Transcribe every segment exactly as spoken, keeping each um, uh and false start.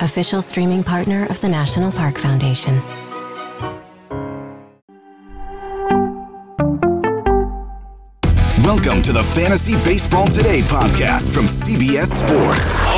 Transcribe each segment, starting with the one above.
official streaming partner of the National Park Foundation. Welcome to the Fantasy Baseball Today podcast from C B S Sports. Oh,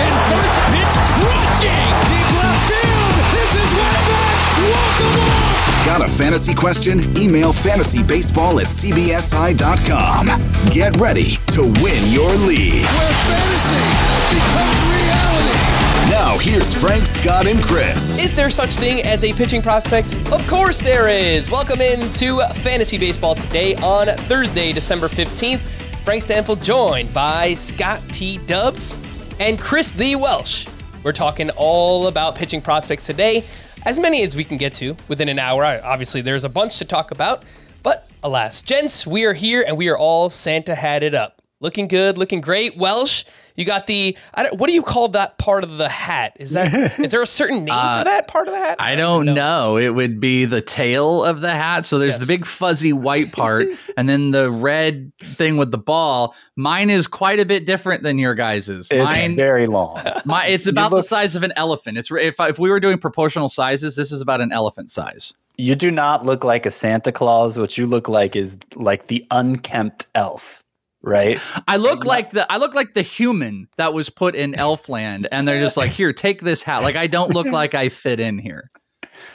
and first pitch crushing! Deep left field! This is way back! Welcome on! Got a fantasy question? Email fantasy baseball at c b s i dot com. Get ready to win your league. Where fantasy becomes reality. Now here's Frank, Scott, and Chris. Is there such thing as a pitching prospect? Of course there is! Welcome into Fantasy Baseball Today on Thursday, December fifteenth. Frank Stanfield joined by Scott T. Dubs and Chris the Welsh. We're talking all about pitching prospects today, as many as we can get to within an hour. Obviously, there's a bunch to talk about, but alas, gents, we are here and we are all Santa hatted up. Looking good, looking great. Welsh, you got the, I don't, what do you call that part of the hat? Is that is there a certain name uh, for that part of the hat? I, I don't know. know. It would be the tail of the hat. So there's yes. the big fuzzy white part and then the red thing with the ball. Mine is quite a bit different than your guys's. Mine, it's very long. My, it's about look, the size of an elephant. It's if, I, if we were doing proportional sizes, this is about an elephant size. You do not look like a Santa Claus. What you look like is like the unkempt elf. Right. I look like the I look like the human that was put in Elfland, and they're just like, here, take this hat. Like, I don't look like I fit in here,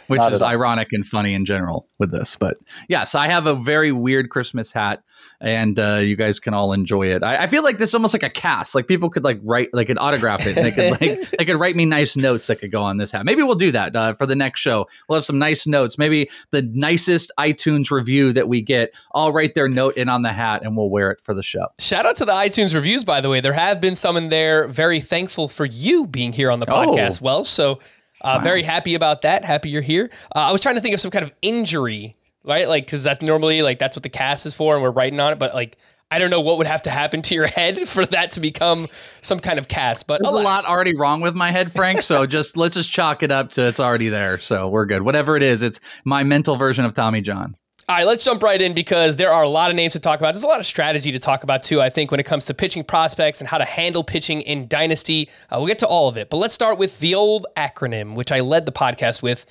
which Not is ironic and funny in general with this. But yes, yeah, so I have a very weird Christmas hat, and uh, you guys can all enjoy it. I, I feel like this is almost like a cast. Like people could like write, like an autograph it. And they could like they could write me nice notes that could go on this hat. Maybe we'll do that uh, for the next show. We'll have some nice notes. Maybe the nicest iTunes review that we get, I'll write their note in on the hat, and we'll wear it for the show. Shout out to the iTunes reviews, by the way. There have been some in there. Very thankful for you being here on the podcast, oh. Welsh. So. Uh, wow. Very happy about that. Happy you're here. Uh, I was trying to think of some kind of injury, right? Like, because that's normally like that's what the cast is for, and we're writing on it. But like, I don't know what would have to happen to your head for that to become some kind of cast. But there's a lot already wrong with my head, Frank. So just let's just chalk it up to it's already there. So we're good. Whatever it is, it's my mental version of Tommy John. All right, let's jump right in because there are a lot of names to talk about. There's a lot of strategy to talk about, too, I think, when it comes to pitching prospects and how to handle pitching in Dynasty. Uh, we'll get to all of it, but let's start with the old acronym, which I led the podcast with,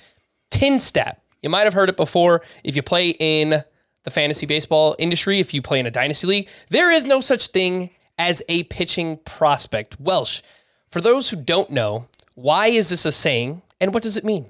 TINSTAT. You might have heard it before. If you play in the fantasy baseball industry, if you play in a Dynasty league, there is no such thing as a pitching prospect. Welsh, for those who don't know, why is this a saying and what does it mean?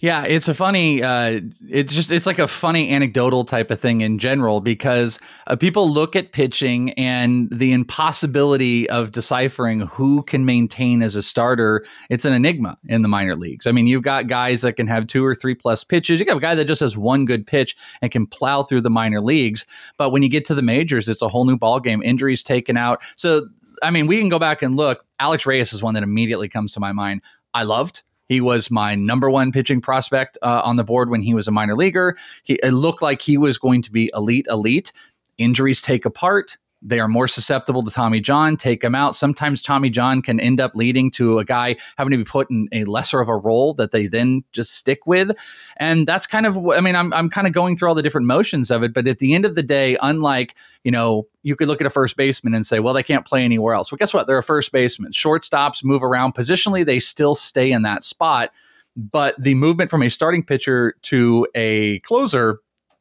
Yeah, it's a funny, uh, it's just, it's like a funny anecdotal type of thing in general, because uh, people look at pitching and the impossibility of deciphering who can maintain as a starter. It's an enigma in the minor leagues. I mean, you've got guys that can have two or three plus pitches. You got a guy that just has one good pitch and can plow through the minor leagues. But when you get to the majors, it's a whole new ballgame. Injuries taken out. So, I mean, we can go back and look. Alex Reyes is one that immediately comes to my mind. I loved He was my number one pitching prospect uh, on the board when he was a minor leaguer. He, it looked like he was going to be elite, elite. Injuries take apart. They are more susceptible to Tommy John. Take him out. Sometimes Tommy John can end up leading to a guy having to be put in a lesser of a role that they then just stick with. And that's kind of, I mean, I'm I'm kind of going through all the different motions of it. But at the end of the day, unlike, you know, you could look at a first baseman and say, well, they can't play anywhere else. Well, guess what? They're a first baseman. Shortstops move around. Positionally, they still stay in that spot. But the movement from a starting pitcher to a closer,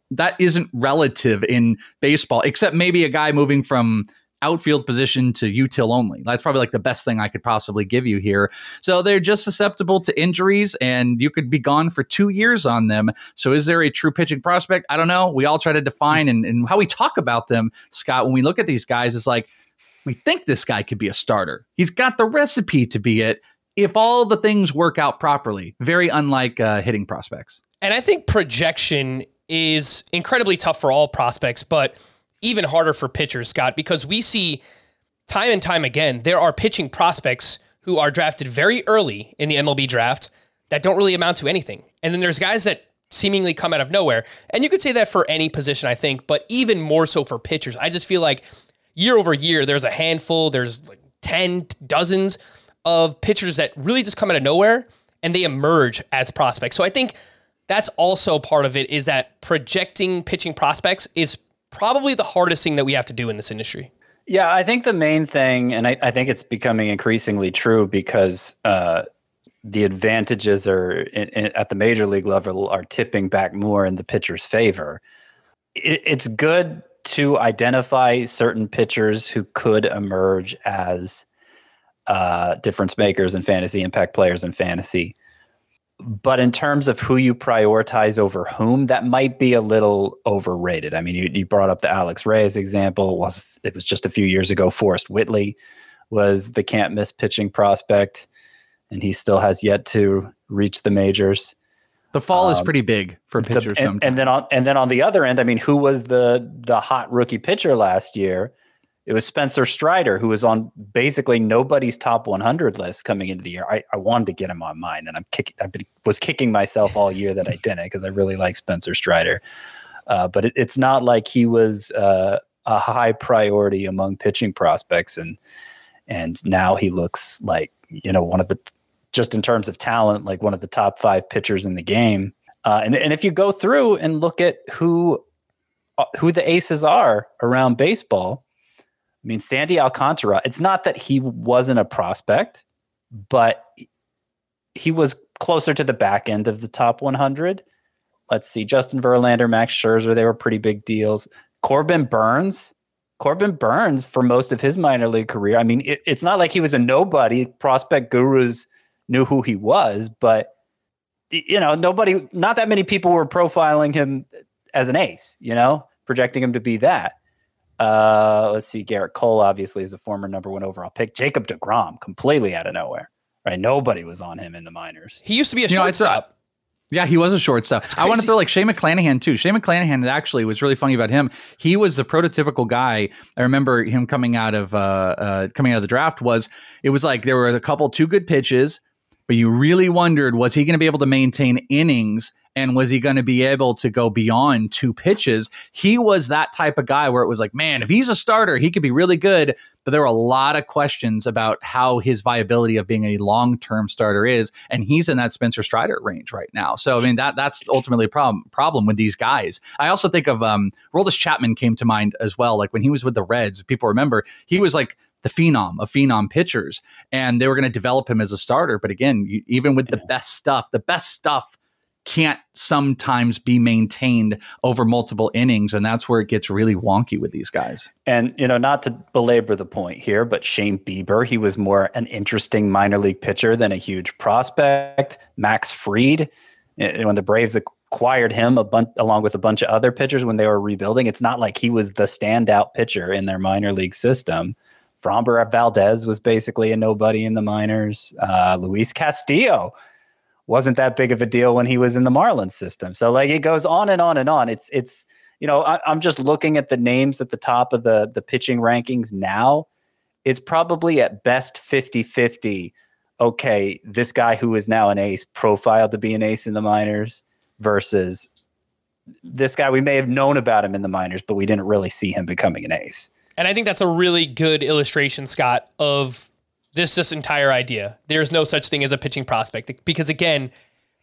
that isn't relative in baseball, except maybe a guy moving from outfield position to util only. That's probably like the best thing I could possibly give you here. So they're just susceptible to injuries, and you could be gone for two years on them. So is there a true pitching prospect? I don't know. We all try to define and, and how we talk about them, Scott, when we look at these guys, it's like, we think this guy could be a starter. He's got the recipe to be it if all the things work out properly. Very unlike uh, hitting prospects. And I think projection is incredibly tough for all prospects, but even harder for pitchers, Scott, because we see time and time again, there are pitching prospects who are drafted very early in the M L B draft that don't really amount to anything. And then there's guys that seemingly come out of nowhere. And you could say that for any position, I think, but even more so for pitchers. I just feel like year over year, there's a handful, there's like ten, dozens of pitchers that really just come out of nowhere and they emerge as prospects. So I think that's also part of it, is that projecting pitching prospects is probably the hardest thing that we have to do in this industry. Yeah, I think the main thing, and I, I think it's becoming increasingly true because uh, the advantages are in, in, at the major league level are tipping back more in the pitcher's favor. It, it's good to identify certain pitchers who could emerge as uh, difference makers and fantasy impact players in fantasy. But in terms of who you prioritize over whom, that might be a little overrated. I mean, you, you brought up the Alex Reyes example. It was, it was just a few years ago. Forrest Whitley was the can't miss pitching prospect, and he still has yet to reach the majors. The fall um, is pretty big for pitchers. The, and, and then on and then on the other end, I mean, who was the the hot rookie pitcher last year? It was Spencer Strider, who was on basically nobody's top one hundred list coming into the year. I, I wanted to get him on mine, and I'm kick, I've been, was kicking myself all year that I didn't, because I really like Spencer Strider. Uh, but it, it's not like he was uh, a high priority among pitching prospects, and and now he looks like, you know, one of the, just in terms of talent, like one of the top five pitchers in the game. Uh, and and if you go through and look at who who the aces are around baseball. I mean, Sandy Alcantara, it's not that he wasn't a prospect, but he was closer to the back end of the top one hundred. Let's see, Justin Verlander, Max Scherzer, they were pretty big deals. Corbin Burns, Corbin Burns for most of his minor league career. I mean, it, it's not like he was a nobody. Prospect gurus knew who he was, but, you know, nobody, not that many people were profiling him as an ace, you know, projecting him to be that. Uh, let's see. Garrett Cole, obviously, is a former number one overall pick. Jacob DeGrom, completely out of nowhere, right? Nobody was on him in the minors. He used to be a shortstop. Yeah, he was a shortstop. I want to throw like Shane McClanahan too. Shane McClanahan actually was really funny about him. He was the prototypical guy. I remember him coming out of uh, uh coming out of the draft was it was like there were a couple two good pitches, but you really wondered, was he going to be able to maintain innings? And was he going to be able to go beyond two pitches? He was that type of guy where it was like, man, if he's a starter, he could be really good. But there were a lot of questions about how his viability of being a long-term starter is. And he's in that Spencer Strider range right now. So, I mean, that that's ultimately a problem, problem with these guys. I also think of um, Rollis Chapman came to mind as well. Like when he was with the Reds, people remember he was like the phenom of phenom pitchers. And they were going to develop him as a starter. But again, you, even with the best stuff, the best stuff, can't sometimes be maintained over multiple innings. And that's where it gets really wonky with these guys. And, you know, not to belabor the point here, but Shane Bieber, he was more an interesting minor league pitcher than a huge prospect. Max Fried, when the Braves acquired him a bunch, along with a bunch of other pitchers when they were rebuilding, it's not like he was the standout pitcher in their minor league system. Framber Valdez was basically a nobody in the minors. Uh, Luis Castillo wasn't that big of a deal when he was in the Marlins system. So like it goes on and on and on. It's, it's, you know, I, I'm just looking at the names at the top of the, the pitching rankings now. It's probably at best fifty-fifty. Okay, this guy who is now an ace profiled to be an ace in the minors versus this guy. We may have known about him in the minors, but we didn't really see him becoming an ace. And I think that's a really good illustration, Scott, of This this entire idea. There's no such thing as a pitching prospect because, again,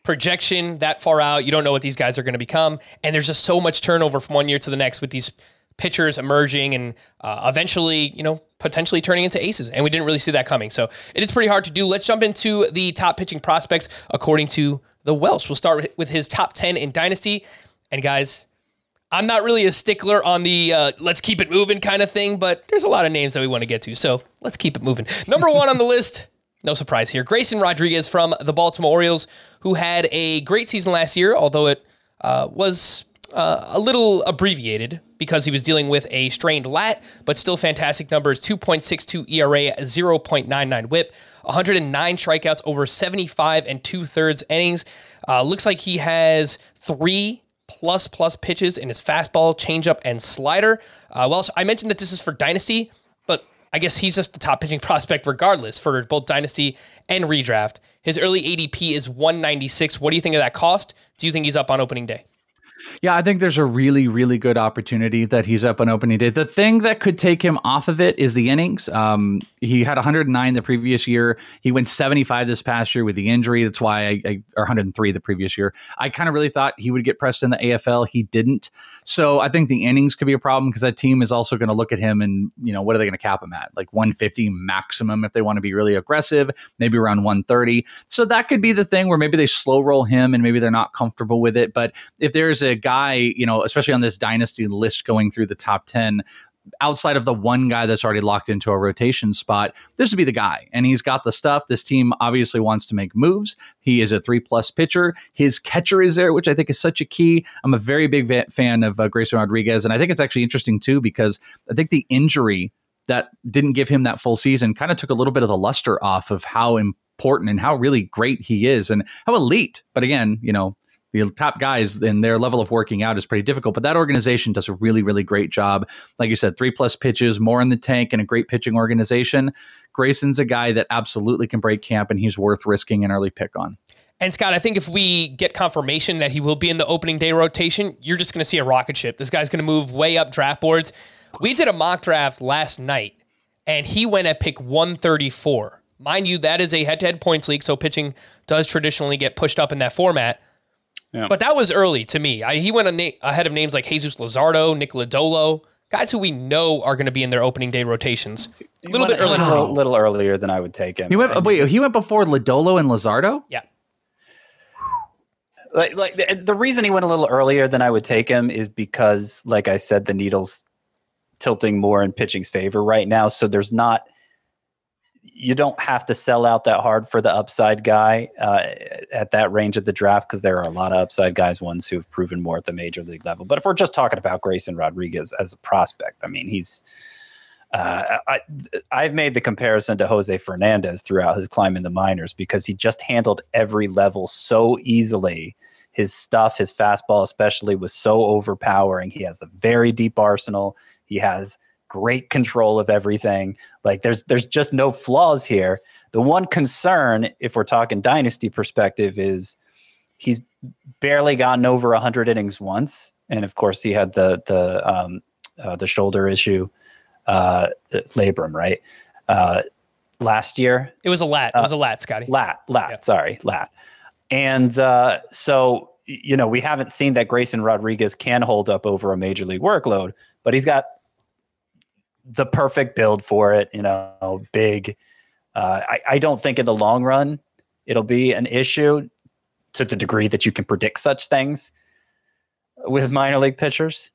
projection that far out, you don't know what these guys are going to become. And there's just so much turnover from one year to the next with these pitchers emerging and uh, eventually, you know, potentially turning into aces. And we didn't really see that coming. So it is pretty hard to do. Let's jump into the top pitching prospects according to the Welsh. We'll start with his top ten in Dynasty. And guys, I'm not really a stickler on the uh, let's keep it moving kind of thing, but there's a lot of names that we want to get to, so let's keep it moving. Number one on the list, no surprise here, Grayson Rodriguez from the Baltimore Orioles, who had a great season last year, although it uh, was uh, a little abbreviated because he was dealing with a strained lat, but still fantastic numbers, two point six two E R A, zero point nine nine whip, one hundred nine strikeouts over seventy-five and two-thirds innings. Uh, looks like he has three plus plus pitches in his fastball, changeup, and slider. Uh, Welsh, I mentioned that this is for Dynasty, but I guess he's just the top pitching prospect regardless for both Dynasty and Redraft. His early A D P is one ninety-six. What do you think of that cost? Do you think he's up on opening day? Yeah, I think there's a really, really good opportunity that he's up on opening day. The thing that could take him off of it is the innings. Um, he had one hundred nine the previous year. He went seventy-five this past year with the injury. That's why I, I or one hundred three the previous year. I kind of really thought he would get pressed in the A F L. He didn't. So I think the innings could be a problem because that team is also going to look at him and, you know, what are they going to cap him at? Like one fifty maximum if they want to be really aggressive, maybe around one thirty. So that could be the thing where maybe they slow roll him and maybe they're not comfortable with it. But if there's a guy, you know, especially on this dynasty list going through the top ten, outside of the one guy that's already locked into a rotation spot, this would be the guy. And he's got the stuff. This team obviously wants to make moves. He is a three plus pitcher. His catcher is there, which I think is such a key. I'm a very big va- fan of uh, Grayson Rodriguez. And I think it's actually interesting too, because I think the injury that didn't give him that full season kind of took a little bit of the luster off of how important and how really great he is and how elite. But again, you know, the top guys and their level of working out is pretty difficult, but that organization does a really, really great job. Like you said, three plus pitches, more in the tank, and a great pitching organization. Grayson's a guy that absolutely can break camp, and he's worth risking an early pick on. And Scott, I think if we get confirmation that he will be in the opening day rotation, you're just going to see a rocket ship. This guy's going to move way up draft boards. We did a mock draft last night, and he went at pick one thirty-four. Mind you, that is a head-to-head points league, so pitching does traditionally get pushed up in that format. Yeah. But that was early to me. I, he went na- ahead of names like Jesus Luzardo, Nick Lodolo, guys who we know are going to be in their opening day rotations. A little went, bit earlier. A little earlier than I would take him. He went, and, wait, he went before Lodolo and Luzardo? Yeah. Like, like the, the reason he went a little earlier than I would take him is because, like I said, the needle's tilting more in pitching's favor right now. So there's not... You don't have to sell out that hard for the upside guy uh, at that range of the draft because there are a lot of upside guys, ones who have proven more at the major league level. But if we're just talking about Grayson Rodriguez as a prospect, I mean, he's uh, I, I've made the comparison to Jose Fernandez throughout his climb in the minors because he just handled every level so easily. His stuff, his fastball especially, was so overpowering. He has a very deep arsenal. He has great control of everything. Like there's there's just no flaws here. The one concern, if we're talking dynasty perspective, is he's barely gotten over one hundred innings once, and of course he had the the um, uh, the shoulder issue, uh, labrum, right? Uh, last year it was a lat. It was a lat, Scotty. Lat, lat. Yeah. Sorry, lat. And uh, so you know we haven't seen that Grayson Rodriguez can hold up over a major league workload, but he's got the perfect build for it, you know, big. Uh, I, I don't think in the long run it'll be an issue to the degree that you can predict such things with minor league pitchers.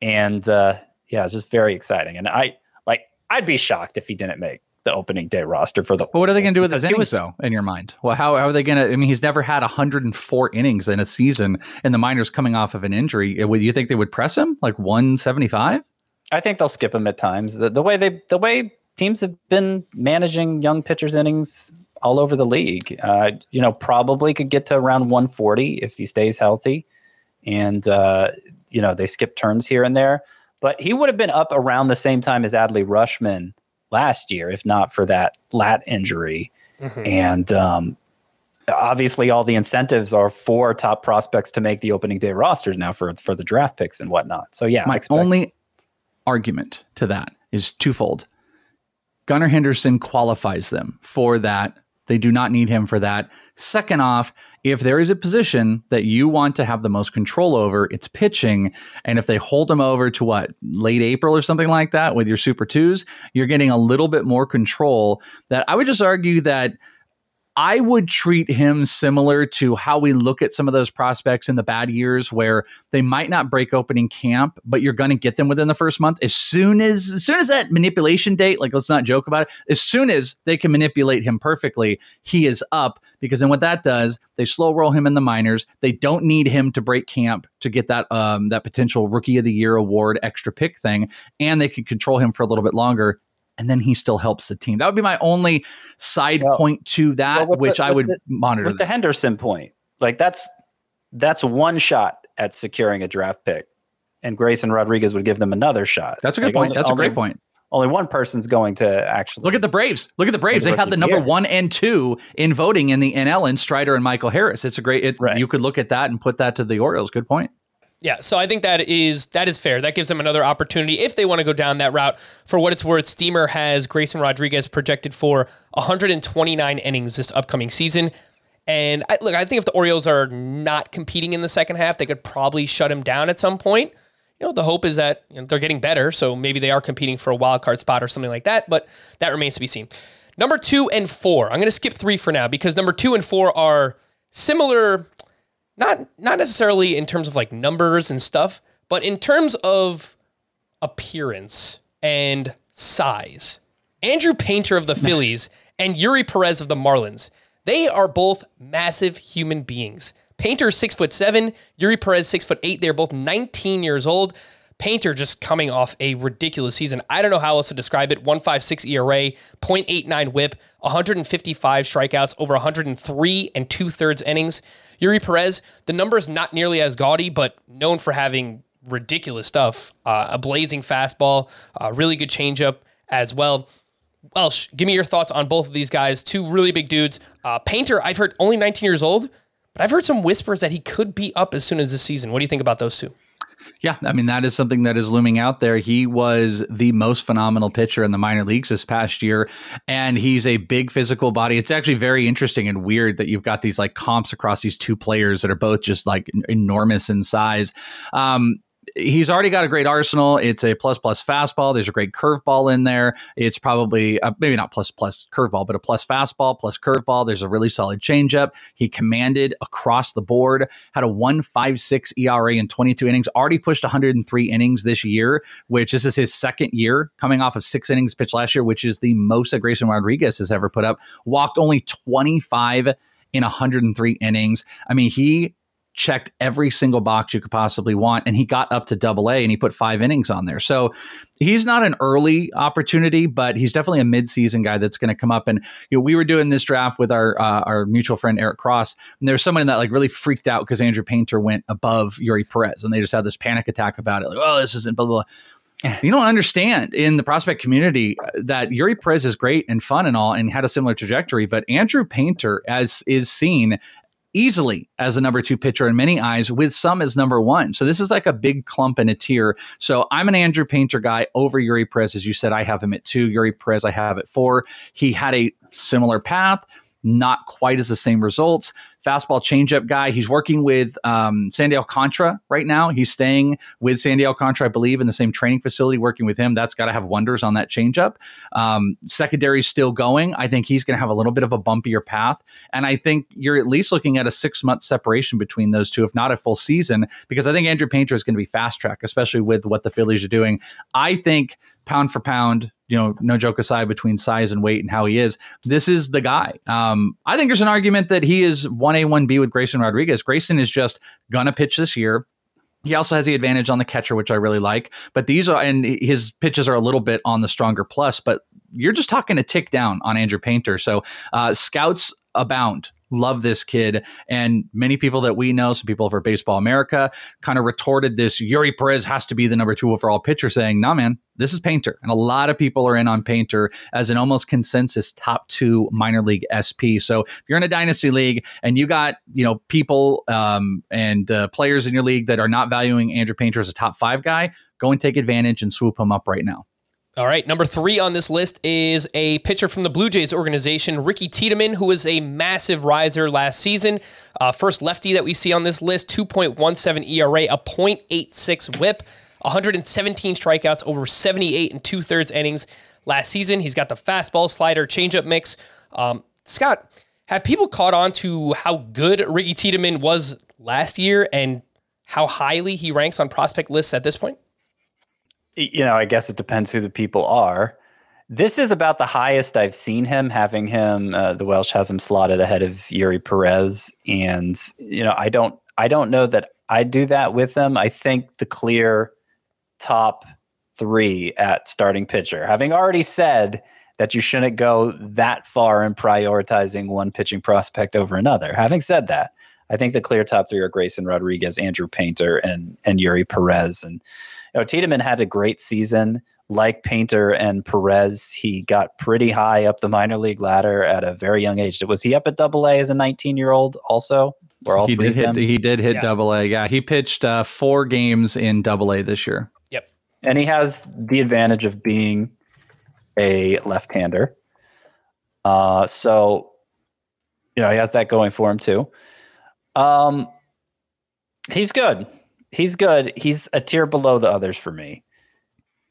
And uh, yeah, it's just very exciting. And I like, I'd be shocked if he didn't make the opening day roster for the. But what are they going to do with his innings was, though? In your mind, well, how, how are they going to? I mean, he's never had one hundred four innings in a season, and the minors coming off of an injury. Would you think they would press him like one seventy-five? I think they'll skip him at times. The, the way they, the way teams have been managing young pitchers' innings all over the league, uh, you know, probably could get to around one forty if he stays healthy, and uh, you know they skip turns here and there. But he would have been up around the same time as Adley Rutschman last year, if not for that lat injury. Mm-hmm. And um, obviously, all the incentives are for top prospects to make the opening day rosters now for for the draft picks and whatnot. So yeah, my only argument to that is twofold. Gunnar Henderson qualifies them for that. They do not need him for that. Second off, if there is a position that you want to have the most control over, it's pitching. And if they hold him over to what, late April or something like that with your Super Twos, you're getting a little bit more control. That I would just argue that I would treat him similar to how we look at some of those prospects in the bad years where they might not break open in camp, but you're going to get them within the first month. As soon as, as soon as that manipulation date, like let's not joke about it. As soon as they can manipulate him perfectly, he is up, because then what that does, they slow roll him in the minors. They don't need him to break camp to get that, um, that potential rookie of the year award, extra pick thing. And they can control him for a little bit longer. And then he still helps the team. That would be my only side well, point to that, well, which the, I would the, monitor. With the Henderson point, like that's that's one shot at securing a draft pick, and Grayson Rodriguez would give them another shot. That's a good like point. Only, that's only, a great point. Only one person's going to actually look at the Braves. Look at the Braves. They had the number year. one and two in voting in the N L, and Strider and Michael Harris. It's a great. It, right. You could look at that and put that to the Orioles. Good point. Yeah, so I think that is that is fair. That gives them another opportunity if they want to go down that route. For what it's worth, Steamer has Grayson Rodriguez projected for one hundred twenty-nine innings this upcoming season. And I, look, I think if the Orioles are not competing in the second half, they could probably shut him down at some point. You know, the hope is that you know, they're getting better, so maybe they are competing for a wild card spot or something like that, but that remains to be seen. Number two and four. I'm going to skip three for now because number two and four are similar. Not not necessarily in terms of like numbers and stuff, but in terms of appearance and size. Andrew Painter of the Phillies and Eury Pérez of the Marlins. They are both massive human beings. Painter is six foot seven, Eury Pérez six foot eight. They're both nineteen years old. Painter just coming off a ridiculous season. I don't know how else to describe it. one point five six E R A, point eight nine whip, one hundred fifty-five strikeouts, over one hundred three and two-thirds innings. Eury Pérez, the number is not nearly as gaudy, but known for having ridiculous stuff. Uh, a blazing fastball, a really good changeup as well. Welsh, give me your thoughts on both of these guys. Two really big dudes. Uh, Painter, I've heard only nineteen years old, but I've heard some whispers that he could be up as soon as this season. What do you think about those two? Yeah, I mean, that is something that is looming out there. He was the most phenomenal pitcher in the minor leagues this past year, and he's a big physical body. It's actually very interesting and weird that you've got these like comps across these two players that are both just like enormous in size. Um, he's already got a great arsenal. It's a plus plus fastball. There's a great curveball in there. It's probably a, maybe not plus plus curveball, but a plus fastball plus curveball. There's a really solid changeup. He commanded across the board, had a one point five six E R A in twenty-two innings, already pushed one hundred three innings this year, which this is his second year coming off of six innings pitched last year, which is the most that Grayson Rodriguez has ever put up. Walked only twenty-five in one hundred three innings. I mean, he checked every single box you could possibly want, and he got up to double A and he put five innings on there. So he's not an early opportunity, but he's definitely a midseason guy that's going to come up. And you know, we were doing this draft with our uh, our mutual friend Eric Cross, and there was someone that like really freaked out because Andrew Painter went above Eury Pérez, and they just had this panic attack about it, like, oh, this isn't blah blah blah. You don't understand in the prospect community that Eury Pérez is great and fun and all, and had a similar trajectory, but Andrew Painter, as is seen easily as a number two pitcher in many eyes, with some as number one. So this is like a big clump in a tier. So I'm an Andrew Painter guy over Eury Pérez. As you said, I have him at two. Eury Pérez, I have at four. He had a similar path, not quite as the same results. Fastball changeup guy. He's working with um, Sandy Alcantara right now. He's staying with Sandy Alcantara, I believe, in the same training facility, working with him. That's got to have wonders on that changeup. Um, secondary is still going. I think he's going to have a little bit of a bumpier path. And I think you're at least looking at a six-month separation between those two, if not a full season, because I think Andrew Painter is going to be fast-track, especially with what the Phillies are doing. I think pound for pound, you know, no joke aside, between size and weight and how he is, this is the guy. Um, I think there's an argument that he is one one A, one B with Grayson Rodriguez. Grayson is just going to pitch this year. He also has the advantage on the catcher, which I really like. But these are, and his pitches are a little bit on the stronger plus, but you're just talking a tick down on Andrew Painter. So uh, scouts abound. Love this kid. And many people that we know, some people over Baseball America, kind of retorted this, Eury Pérez has to be the number two overall pitcher, saying, nah, man, this is Painter. And a lot of people are in on Painter as an almost consensus top two minor league S P. So if you're in a dynasty league and you got, you know, people um, and uh, players in your league that are not valuing Andrew Painter as a top five guy, go and take advantage and swoop him up right now. All right, number three on this list is a pitcher from the Blue Jays organization, Ricky Tiedemann, who was a massive riser last season. Uh, first lefty that we see on this list, two point one seven E R A, a point eight six whip, one hundred seventeen strikeouts, over seventy-eight and two-thirds innings last season. He's got the fastball, slider, changeup mix. Um, Scott, have people caught on to how good Ricky Tiedemann was last year and how highly he ranks on prospect lists at this point? You know, I guess it depends who the people are. This is about the highest I've seen him, having him, uh, the Welsh has him slotted ahead of Eury Pérez. And, you know, I don't, I don't know that I do that with him. I think the clear top three at starting pitcher, having already said that you shouldn't go that far in prioritizing one pitching prospect over another. Having said that, I think the clear top three are Grayson Rodriguez, Andrew Painter, and, and Eury Pérez. And, you know, Tiedemann had a great season. Like Painter and Perez, he got pretty high up the minor league ladder at a very young age. Was he up at Double A as a nineteen-year-old also? Or all he, three did of them? Hit, he did hit yeah. Double A, yeah. He pitched uh, four games in Double A this year. Yep. And he has the advantage of being a left-hander. Uh, so, you know, he has that going for him too. Um, he's good. He's good. He's a tier below the others for me.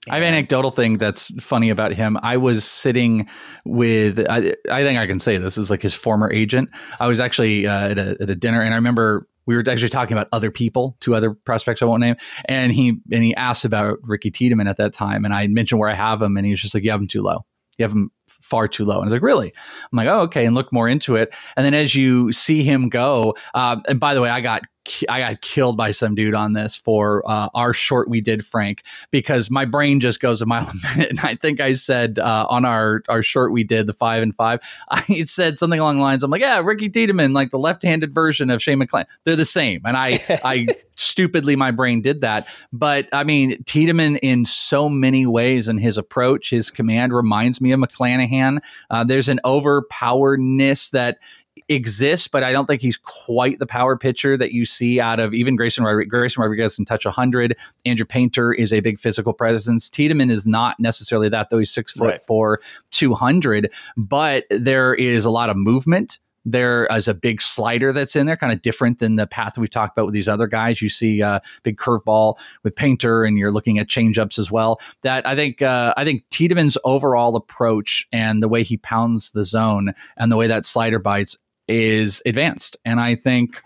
I have an anecdotal thing that's funny about him. I was sitting with, I, I think I can say this, is like his former agent. I was actually uh, at, a, at a dinner, and I remember we were actually talking about other people, two other prospects I won't name. And he and he asked about Ricky Tiedemann at that time. And I mentioned where I have him, and he was just like, you have him too low. You have him far too low. And I was like, really? I'm like, oh, okay. And look more into it. And then as you see him go, uh, and by the way, I got I got killed by some dude on this for uh, our short we did, Frank, because my brain just goes a mile a minute. And I think I said uh, on our, our short we did, the five and five, I said something along the lines, I'm like, yeah, Ricky Tiedemann, like the left-handed version of Shane McClain. They're the same. And I, I stupidly, my brain did that. But I mean, Tiedemann in so many ways, and his approach, his command reminds me of McClanahan. Uh, there's an overpowerness that exists, but I don't think he's quite the power pitcher that you see out of even Grayson Rodriguez. Grayson Rodriguez can touch one hundred. Andrew Painter is a big physical presence. Tiedemann is not necessarily that, though. He's six foot right. four, two hundred, but there is a lot of movement. There is a big slider that's in there, kind of different than the path we talked about with these other guys. You see a big curveball with Painter, and you're looking at changeups as well. That I think uh, I think Tiedemann's overall approach and the way he pounds the zone and the way that slider bites is advanced. And I think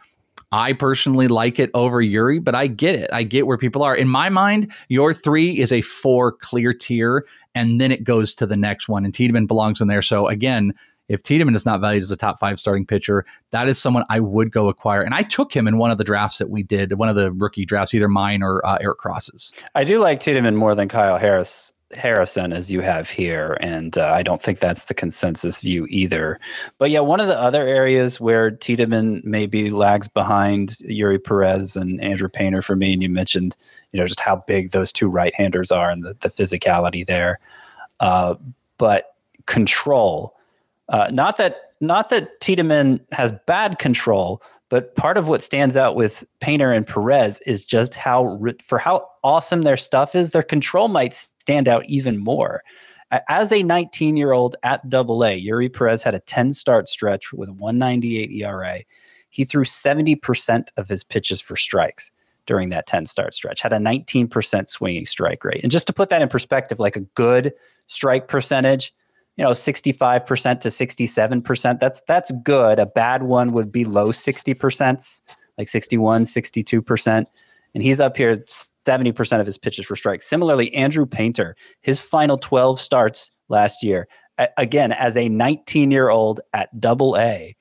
I personally like it over Eury, but I get it. I get where people are. In my mind, your three is a four clear tier, and then it goes to the next one. And Tiedemann belongs in there. So again, if Tiedemann is not valued as a top five starting pitcher, that is someone I would go acquire. And I took him in one of the drafts that we did, one of the rookie drafts, either mine or uh, Eric Cross's. I do like Tiedemann more than Kyle Harris, Harrison, as you have here. And uh, I don't think that's the consensus view either. But yeah, one of the other areas where Tiedemann maybe lags behind Eury Pérez and Andrew Painter for me, and you mentioned, you know, just how big those two right-handers are and the, the physicality there. Uh, but control. Uh, not that not that Tiedemann has bad control, but part of what stands out with Painter and Perez is just how for how awesome their stuff is, their control might stand out even more. As a nineteen-year-old at Double A, Eury Pérez had a ten-start stretch with a one ninety-eight E R A. He threw seventy percent of his pitches for strikes during that ten-start stretch, had a nineteen percent swinging strike rate. And just to put that in perspective, like a good strike percentage, you know, sixty-five percent to sixty-seven percent. That's that's good. A bad one would be low sixty percent, like sixty-one, sixty-two percent. And he's up here seventy percent of his pitches for strikes. Similarly, Andrew Painter, his final twelve starts last year, a- again, as a nineteen-year-old at Double A,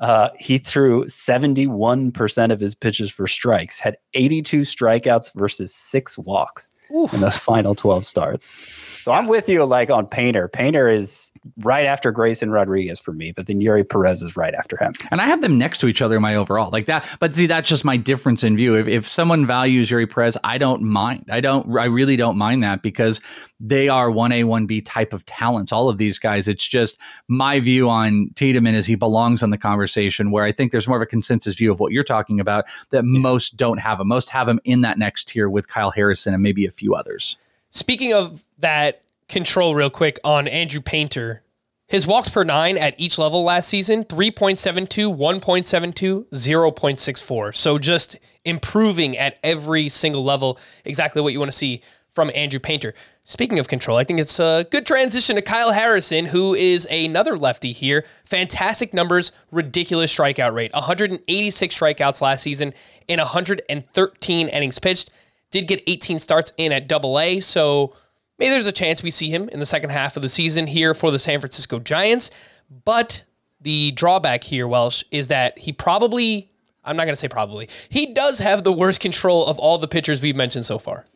uh, he threw seventy-one percent of his pitches for strikes, had eighty-two strikeouts versus six walks. Oof. In those final twelve starts. So I'm with you, like, on Painter. Painter is right after Grayson Rodriguez for me, but then Eury Pérez is right after him. And I have them next to each other in my overall like that. But see, that's just my difference in view. If, if someone values Eury Pérez, I don't mind. I don't, I really don't mind that, because they are one A, one B type of talents. All of these guys, it's just my view on Tiedemann is he belongs on the conversation, where I think there's more of a consensus view of what you're talking about, that yeah. most don't have him. Most have him in that next tier with Kyle Harrison and maybe a few others. Speaking of that control, real quick on Andrew Painter, his walks per nine at each level last season, three point seven two, one point seven two, zero point six four. So just improving at every single level, exactly what you want to see from Andrew Painter. Speaking of control, I think it's a good transition to Kyle Harrison, who is another lefty here. Fantastic numbers, ridiculous strikeout rate. one hundred eighty-six strikeouts last season in one hundred thirteen innings pitched. Did get eighteen starts in at double A, so maybe there's a chance we see him in the second half of the season here for the San Francisco Giants. But the drawback here, Welsh, is that he probably, I'm not going to say probably, he does have the worst control of all the pitchers we've mentioned so far.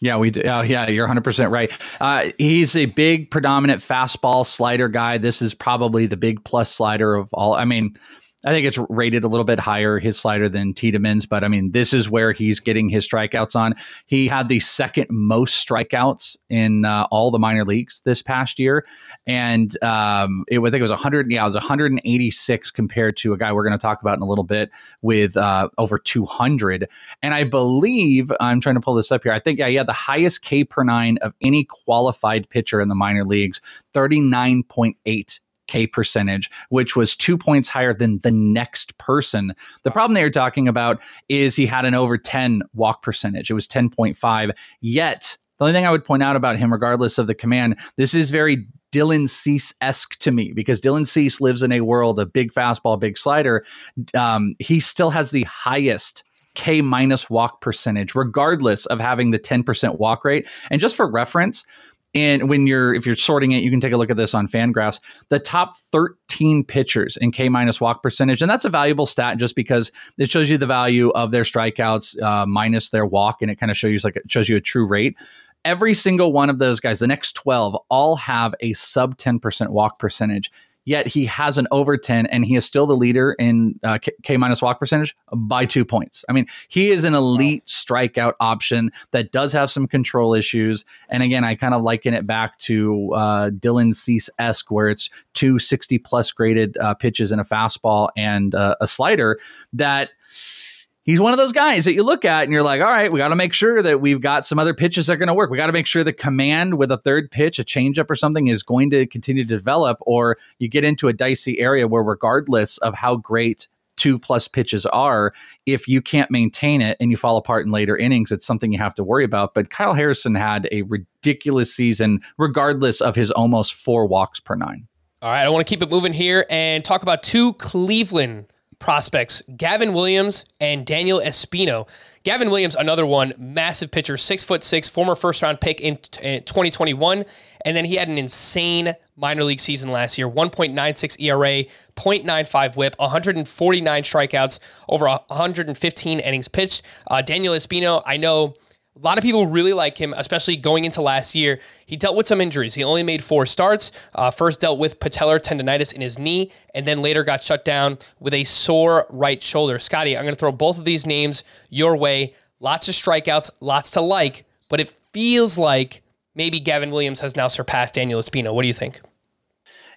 Yeah, we do. Uh, yeah, you're one hundred percent right. Uh, he's a big, predominant fastball slider guy. This is probably the big plus slider of all. I mean, I think it's rated a little bit higher, his slider, than Tiedemann's, but I mean, this is where he's getting his strikeouts on. He had the second most strikeouts in uh, all the minor leagues this past year, and um, it, I think it was one hundred. Yeah, it was one hundred eighty-six compared to a guy we're going to talk about in a little bit with uh, over two hundred. And I believe I'm trying to pull this up here. I think yeah, he had the highest K per nine of any qualified pitcher in the minor leagues, thirty-nine point eight. K percentage, which was two points higher than the next person. The problem they are talking about is he had an over ten walk percentage. It was ten point five. Yet, the only thing I would point out about him, regardless of the command, this is very Dylan Cease-esque to me, because Dylan Cease lives in a world of big fastball, big slider. Um, he still has the highest K minus walk percentage, regardless of having the ten percent walk rate. And just for reference, and when you're, if you're sorting it, you can take a look at this on Fangraphs, the top thirteen pitchers in K minus walk percentage. And that's a valuable stat just because it shows you the value of their strikeouts uh, minus their walk. And it kind of shows you like, it shows you a true rate. Every single one of those guys, the next twelve, all have a sub ten percent walk percentage. Yet he has an over ten, and he is still the leader in uh, K minus walk percentage by two points. I mean, he is an elite strikeout option that does have some control issues. And again, I kind of liken it back to uh, Dylan Cease-esque, where it's two sixty-plus graded uh, pitches and a fastball and uh, a slider that... He's one of those guys that you look at and you're like, all right, we got to make sure that we've got some other pitches that are going to work. We got to make sure the command with a third pitch, a changeup or something, is going to continue to develop, or you get into a dicey area where, regardless of how great two plus pitches are, if you can't maintain it and you fall apart in later innings, it's something you have to worry about. But Kyle Harrison had a ridiculous season, regardless of his almost four walks per nine. All right, I want to keep it moving here and talk about two Cleveland prospects, Gavin Williams and Daniel Espino. Gavin Williams, another one, massive pitcher, six foot six, former first round pick in twenty twenty-one. And then he had an insane minor league season last year, one point nine six E R A, point nine five whip, one hundred forty-nine strikeouts, over one hundred fifteen innings pitched. Uh, Daniel Espino, I know a lot of people really like him, especially going into last year. He dealt with some injuries. He only made four starts. Uh, first dealt with patellar tendonitis in his knee, and then later got shut down with a sore right shoulder. Scotty, I'm going to throw both of these names your way. Lots of strikeouts, lots to like, but it feels like maybe Gavin Williams has now surpassed Daniel Espino. What do you think?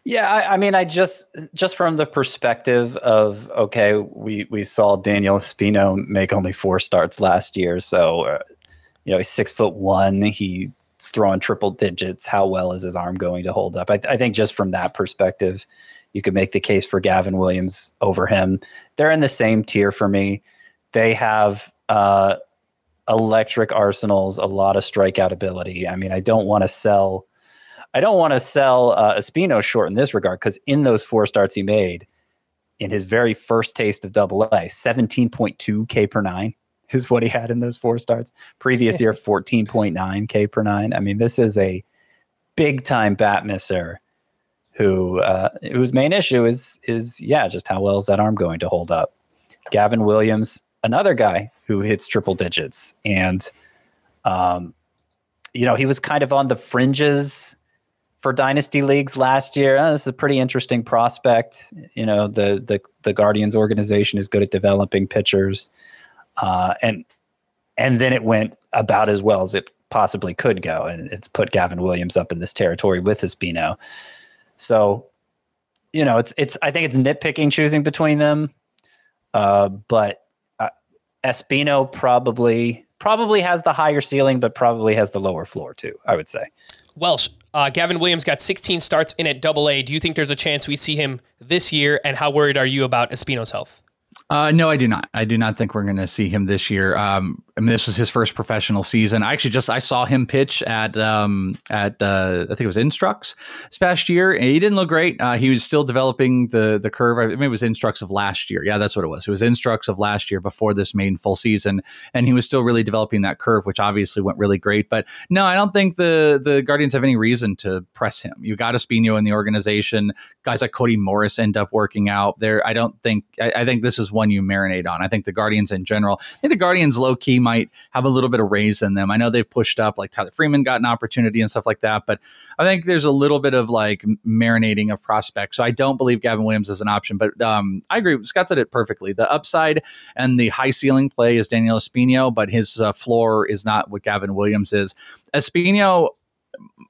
Yeah, I, I mean, I just just from the perspective of, okay, we, we saw Daniel Espino make only four starts last year, so... Uh, You know, he's six foot one. He's throwing triple digits. How well is his arm going to hold up? I, th- I think just from that perspective, you could make the case for Gavin Williams over him. They're in the same tier for me. They have uh, electric arsenals, a lot of strikeout ability. I mean, I don't want to sell. I don't want to sell uh, Espino short in this regard, because in those four starts he made, in his very first taste of Double A, seventeen point two K per nine. Is what he had in those four starts. Previous year, fourteen point nine K per nine. I mean, this is a big time bat misser who uh, whose main issue is is yeah, just how well is that arm going to hold up? Gavin Williams, another guy who hits triple digits, and um, you know, he was kind of on the fringes for dynasty leagues last year. Oh, this is a pretty interesting prospect. You know, the the the Guardians organization is good at developing pitchers. Uh, and and then it went about as well as it possibly could go, and it's put Gavin Williams up in this territory with Espino. So, you know, it's it's I think it's nitpicking choosing between them, uh, but uh, Espino probably probably has the higher ceiling, but probably has the lower floor too, I would say. Welsh, uh, Gavin Williams got sixteen starts in at Double A. Do you think there's a chance we see him this year? And how worried are you about Espino's health? Uh, no, I do not. I do not think we're going to see him this year. Um, I mean, this was his first professional season. I actually just I saw him pitch at um, at uh, I think it was Instructs this past year. He didn't look great. Uh, he was still developing the the curve. I mean, it was Instructs of last year. Yeah, that's what it was. It was Instructs of last year before this main full season, and he was still really developing that curve, which obviously went really great. But no, I don't think the the Guardians have any reason to press him. You got Espino in the organization. Guys like Cody Morris end up working out there. I don't think. I, I think this is one you marinate on. I think the Guardians in general. I think the Guardians low key might have a little bit of raise in them. I know they've pushed up, like Tyler Freeman got an opportunity and stuff like that, but I think there's a little bit of like marinating of prospects. So I don't believe Gavin Williams is an option, but um, I agree. Scott said it perfectly. The upside and the high ceiling play is Daniel Espino, but his uh, floor is not what Gavin Williams is. Espino,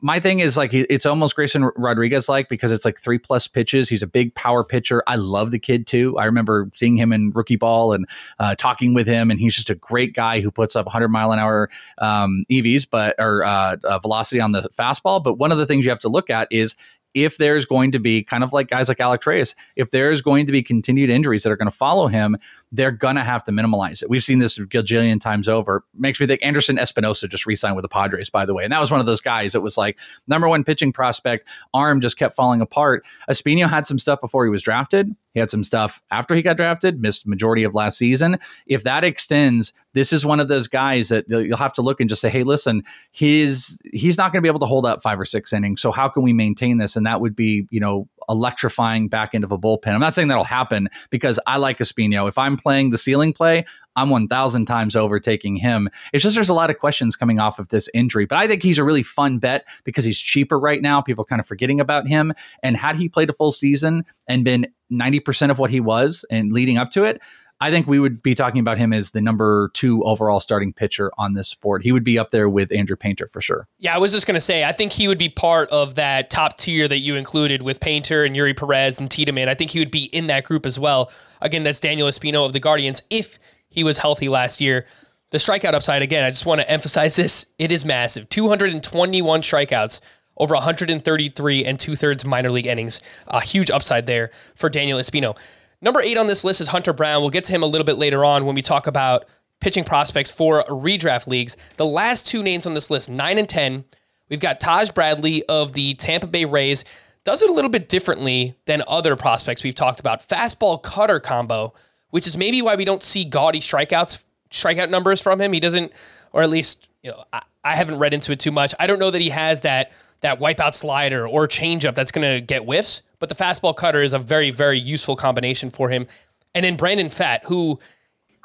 my thing is like it's almost Grayson Rodriguez like because it's like three plus pitches. He's a big power pitcher. I love the kid too. I remember seeing him in rookie ball and uh, talking with him, and he's just a great guy who puts up one hundred mile an hour um, E Vs, but or uh, uh, velocity on the fastball. But one of the things you have to look at is if there's going to be kind of like guys like Alex Reyes, if there's going to be continued injuries that are going to follow him, they're going to have to minimize it. We've seen this a gajillion times over. Makes me think Anderson Espinosa just re-signed with the Padres, by the way. And that was one of those guys that was like number one pitching prospect. Arm just kept falling apart. Espino had some stuff before he was drafted. He had some stuff after he got drafted, missed majority of last season. If that extends, this is one of those guys that you'll have to look and just say, hey, listen, his he's not going to be able to hold out five or six innings. So how can we maintain this? And that would be, you know, electrifying back end of a bullpen. I'm not saying that'll happen because I like Espino. If I'm playing the ceiling play, I'm one thousand times over taking him. It's just there's a lot of questions coming off of this injury, but I think he's a really fun bet because he's cheaper right now. People are kind of forgetting about him. And had he played a full season and been ninety percent of what he was and leading up to it, I think we would be talking about him as the number two overall starting pitcher on this sport. He would be up there with Andrew Painter for sure. Yeah, I was just going to say, I think he would be part of that top tier that you included with Painter and Eury Pérez and Tiedemann. I think he would be in that group as well. Again, that's Daniel Espino of the Guardians if he was healthy last year. The strikeout upside, again, I just want to emphasize this. It is massive. two hundred twenty-one strikeouts. Over one hundred thirty-three and two-thirds minor league innings. A huge upside there for Daniel Espino. Number eight on this list is Hunter Brown. We'll get to him a little bit later on when we talk about pitching prospects for redraft leagues. The last two names on this list, nine and ten, we've got Taj Bradley of the Tampa Bay Rays. Does it a little bit differently than other prospects we've talked about. Fastball-cutter combo, which is maybe why we don't see gaudy strikeouts, strikeout numbers from him. He doesn't, or at least you know, I, I haven't read into it too much. I don't know that he has that that wipeout slider or changeup that's going to get whiffs, but the fastball cutter is a very, very useful combination for him. And then Brandon Pfaadt, who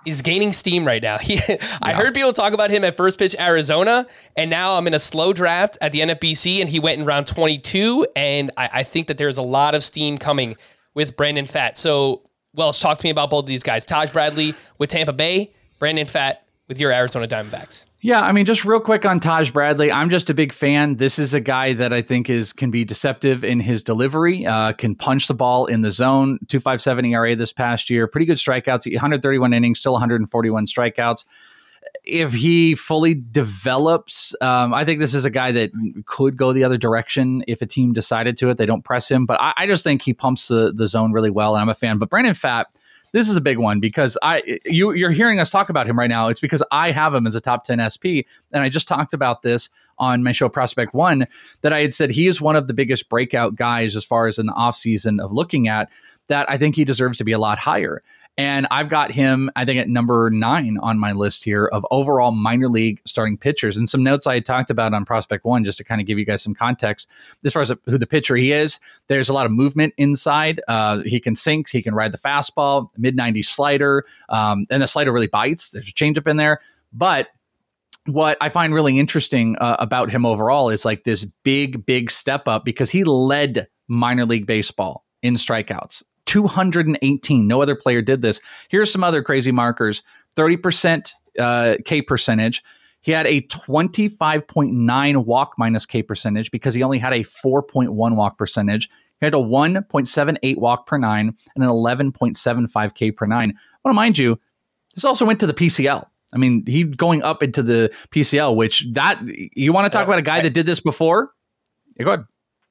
is gaining steam right now. He, yeah. I heard people talk about him at First Pitch Arizona, and now I'm in a slow draft at the N F B C, and he went in round twenty-two, and I, I think that there's a lot of steam coming with Brandon Pfaadt. So, Welsh, talk to me about both of these guys. Taj Bradley with Tampa Bay, Brandon Pfaadt with your Arizona Diamondbacks. Yeah, I mean, just real quick on Taj Bradley, I'm just a big fan. This is a guy that I think is can be deceptive in his delivery, uh, can punch the ball in the zone, two point five seven E R A this past year. Pretty good strikeouts, one hundred thirty-one innings, still one hundred forty-one strikeouts. If he fully develops, um, I think this is a guy that could go the other direction if a team decided to it. They don't press him, but I, I just think he pumps the, the zone really well, and I'm a fan. But Brandon Pfaadt, this is a big one because I you, you're hearing us talk about him right now. It's because I have him as a top ten S P. And I just talked about this on my show Prospect One that I had said he is one of the biggest breakout guys as far as in the offseason of looking at that. I think he deserves to be a lot higher. And I've got him, I think, at number nine on my list here of overall minor league starting pitchers. And some notes I had talked about on Prospect One, just to kind of give you guys some context. As far as who the pitcher he is, there's a lot of movement inside. Uh, he can sink, he can ride the fastball, mid nineties slider, um, and the slider really bites. There's a changeup in there. But what I find really interesting uh, about him overall is like this big, big step up because he led minor league baseball in strikeouts. two hundred eighteen. No other player did this. Here's some other crazy markers. thirty percent uh, K percentage. He had a twenty-five point nine walk minus K percentage because he only had a four point one walk percentage. He had a one point seven eight walk per nine and an eleven point seven five K per nine. Well, mind you, this also went to the P C L. I mean, he going up into the P C L, which that you want to talk uh, about a guy I, that did this before? Yeah, go ahead.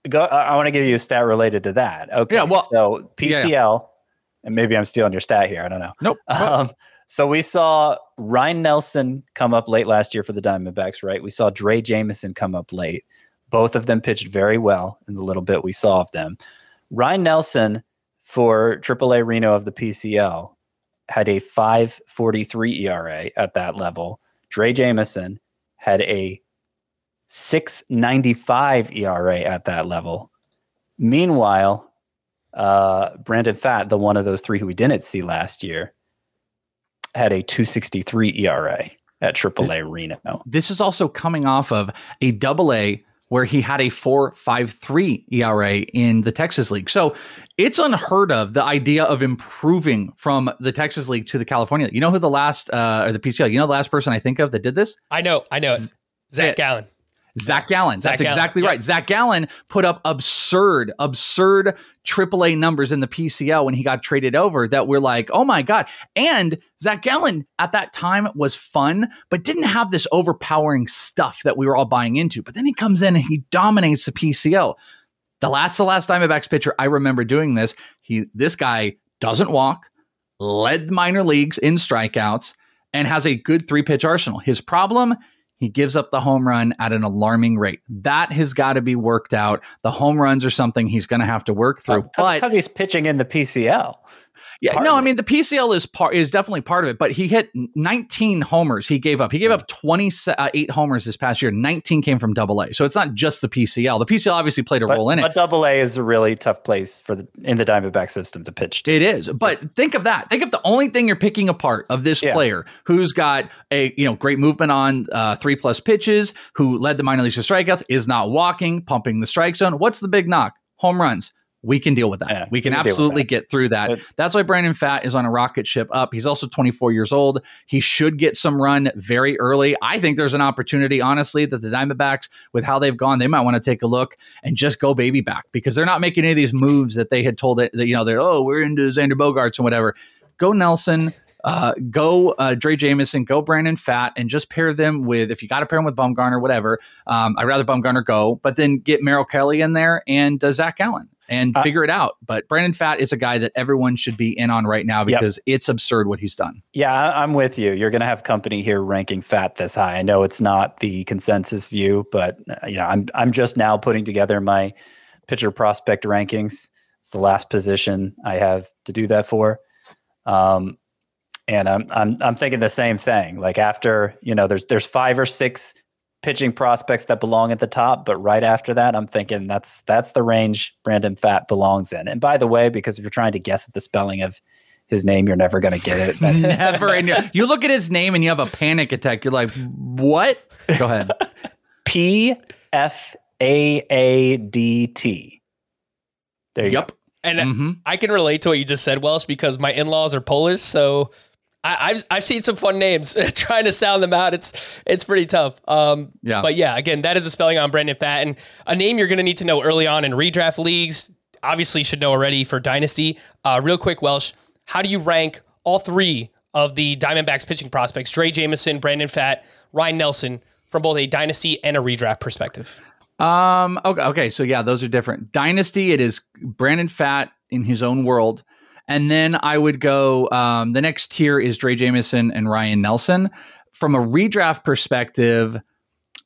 Go, I want to give you a stat related to that. Okay, yeah, well, so P C L, yeah, yeah. And maybe I'm stealing your stat here. I don't know. Nope. Um, So we saw Ryan Nelson come up late last year for the Diamondbacks, right? We saw Drey Jameson come up late. Both of them pitched very well in the little bit we saw of them. Ryan Nelson for triple A Reno of the P C L had a five forty-three E R A at that level. Drey Jameson had a six ninety-five E R A at that level. Meanwhile, uh, Brandon Pfaadt, the one of those three who we didn't see last year, had a two sixty-three E R A at triple A Reno. This is also coming off of a double A where he had a four point five three E R A in the Texas League. So it's unheard of, the idea of improving from the Texas League to the California League. You know who the last, uh, or the P C L, you know the last person I think of that did this? I know, I know. Z- Zach Gallen. Zach Gallen. Zach That's Gallen. exactly yep. right. Zach Gallen put up absurd, absurd triple A numbers in the P C L when he got traded over that we're like, oh my God. And Zach Gallen at that time was fun, but didn't have this overpowering stuff that we were all buying into. But then he comes in and he dominates the P C L. The last, the last Diamondbacks pitcher I remember doing this. He, this guy doesn't walk, led minor leagues in strikeouts, and has a good three-pitch arsenal. His problem He gives up the home run at an alarming rate. That has got to be worked out. The home runs are something he's going to have to work through. Uh, cause, but because he's pitching in the P C L. Yeah, no, I mean, the P C L is part is definitely part of it, but he hit nineteen homers he gave up. He gave up twenty-eight homers this past year. nineteen came from double A. So it's not just the P C L. The P C L obviously played a but, role in it. But double A is a really tough place for the, in the Diamondback system to pitch to. It is. But just, think of that. Think of the only thing you're picking apart of this yeah. player who's got a you know great movement on uh, three plus pitches, who led the minor leagues to strikeouts, is not walking, pumping the strike zone. What's the big knock? Home runs. We can deal with that. Yeah, we can, we can absolutely get through that. But that's why Brandon Pfaadt is on a rocket ship up. He's also twenty-four years old. He should get some run very early. I think there's an opportunity, honestly, that the Diamondbacks, with how they've gone, they might want to take a look and just go baby back, because they're not making any of these moves that they had told it that, you know, they're, oh, we're into Xander Bogaerts and whatever. Go Nelson. Uh, go uh, Drey Jameson, go Brandon Pfaadt, and just pair them with, if you got to pair them with Bumgarner, whatever. Um, I'd rather Bumgarner go, but then get Merrill Kelly in there and uh, Zach Gallen and uh, figure it out. But Brandon Pfaadt is a guy that everyone should be in on right now because yep. it's absurd what he's done. Yeah, I- I'm with you. You're going to have company here ranking Pfaadt this high. I know it's not the consensus view, but uh, you know, I'm I'm just now putting together my pitcher prospect rankings. It's the last position I have to do that for. Um, And I'm I'm I'm thinking the same thing. Like after, you know, there's there's five or six pitching prospects that belong at the top, but right after that, I'm thinking that's that's the range Brandon Pfaadt belongs in. And by the way, because if you're trying to guess at the spelling of his name, you're never going to get it. That's never. In your, you look at his name and you have a panic attack. You're like, what? Go ahead. P F A A D T. There you yep. go. And mm-hmm. I can relate to what you just said, Welsh, because my in-laws are Polish, so. I, I've I've seen some fun names trying to sound them out. It's it's pretty tough. Um, yeah. But yeah, again, that is a spelling on Brandon Pfaadt, and a name you're going to need to know early on in redraft leagues. Obviously, should know already for Dynasty. Uh, real quick, Welsh, how do you rank all three of the Diamondbacks pitching prospects, Drey Jameson, Brandon Pfaadt, Ryan Nelson, from both a Dynasty and a redraft perspective? Um. Okay. Okay. So yeah, those are different. Dynasty, it is Brandon Pfaadt in his own world. And then I would go, um, the next tier is Drey Jameson and Ryan Nelson. From a redraft perspective,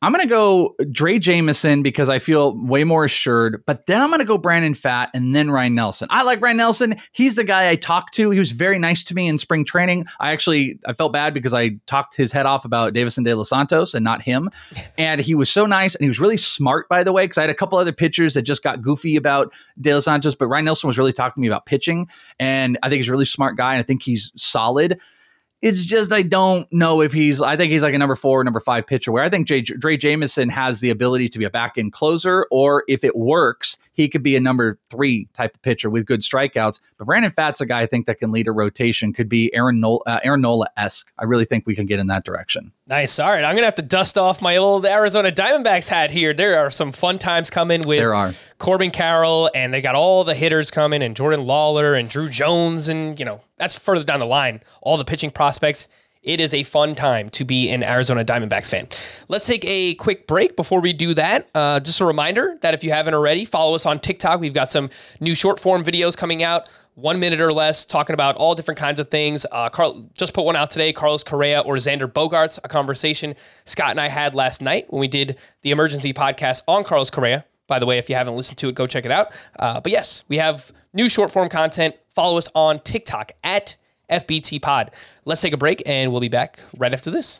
I'm going to go Drey Jameson because I feel way more assured, but then I'm going to go Brandon Pfaadt and then Ryan Nelson. I like Ryan Nelson. He's the guy I talked to. He was very nice to me in spring training. I actually, I felt bad because I talked his head off about Davison De Los Santos and not him. And he was so nice. And he was really smart, by the way, because I had a couple other pitchers that just got goofy about De Los Santos, but Ryan Nelson was really talking to me about pitching. And I think he's a really smart guy. And I think he's solid. It's just, I don't know if he's, I think he's like a number four, number five pitcher, where I think J- Drey Jameson has the ability to be a back end closer, or if it works, he could be a number three type of pitcher with good strikeouts. But Brandon Pfaadt's a guy I think that can lead a rotation, could be Aaron Nola, uh, Aaron Nola-esque. I really think we can get in that direction. Nice. All right. I'm going to have to dust off my old Arizona Diamondbacks hat here. There are some fun times coming with there are. Corbin Carroll, and they got all the hitters coming, and Jordan Lawler and Drew Jones, and, you know, that's further down the line. All the pitching prospects. It is a fun time to be an Arizona Diamondbacks fan. Let's take a quick break before we do that. Uh, just a reminder that if you haven't already, follow us on TikTok. We've got some new short form videos coming out, one minute or less, talking about all different kinds of things. Uh, Carl just put one out today, Carlos Correa or Xander Bogaerts, a conversation Scott and I had last night when we did the emergency podcast on Carlos Correa. By the way, if you haven't listened to it, go check it out. Uh, but yes, we have new short form content. Follow us on TikTok at F B T Pod. Let's take a break and we'll be back right after this.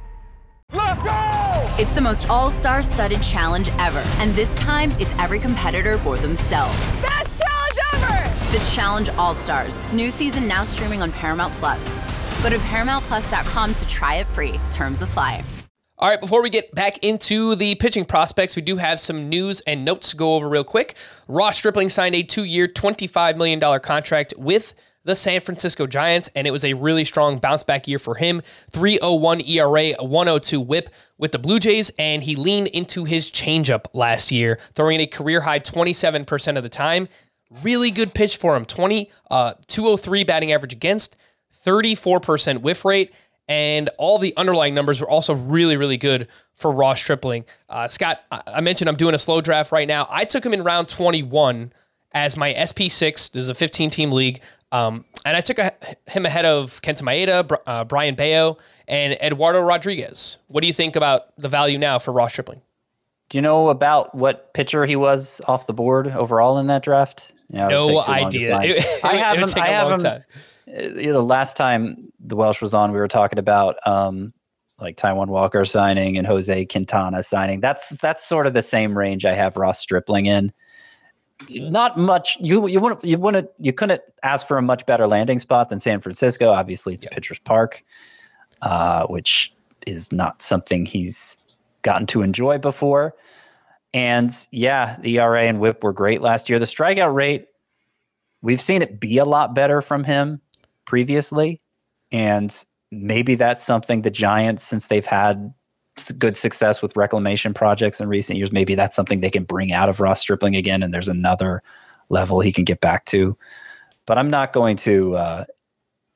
Let's go! It's the most all-star studded challenge ever. And this time, it's every competitor for themselves. Best challenge ever! The Challenge All-Stars. New season now streaming on Paramount Plus. Go to paramount plus dot com to try it free. Terms apply. All right, before we get back into the pitching prospects, we do have some news and notes to go over real quick. Ross Stripling signed a two-year, twenty-five million dollars contract with the San Francisco Giants, and it was a really strong bounce-back year for him. three oh one E R A, one oh two whip with the Blue Jays, and he leaned into his changeup last year, throwing a career-high twenty-seven percent of the time. Really good pitch for him. twenty, uh, two oh three batting average against, thirty-four percent whiff rate, and all the underlying numbers were also really, really good for Ross Stripling. Uh, Scott, I-, I mentioned I'm doing a slow draft right now. I took him in round twenty-one as my S P six. This is a fifteen-team league. Um, and I took a, him ahead of Kenta Maeda, uh, Brian Bayo, and Eduardo Rodriguez. What do you think about the value now for Ross Stripling? Do you know about what pitcher he was off the board overall in that draft? Yeah, no idea. It, it, I have it him. Take I a have long him. Time. You know, the last time the Welsh was on, we were talking about um, like Taijuan Walker signing and Jose Quintana signing. That's that's sort of the same range I have Ross Stripling in. Not much. You you wouldn't you wouldn't you couldn't ask for a much better landing spot than San Francisco. Obviously, it's yeah. Pitcher's Park, uh, which is not something he's gotten to enjoy before. And yeah, the E R A and whip were great last year. The strikeout rate, we've seen it be a lot better from him previously, and maybe that's something the Giants, since they've had good success with reclamation projects in recent years, maybe that's something they can bring out of Ross Stripling again, and there's another level he can get back to. But I'm not going to uh,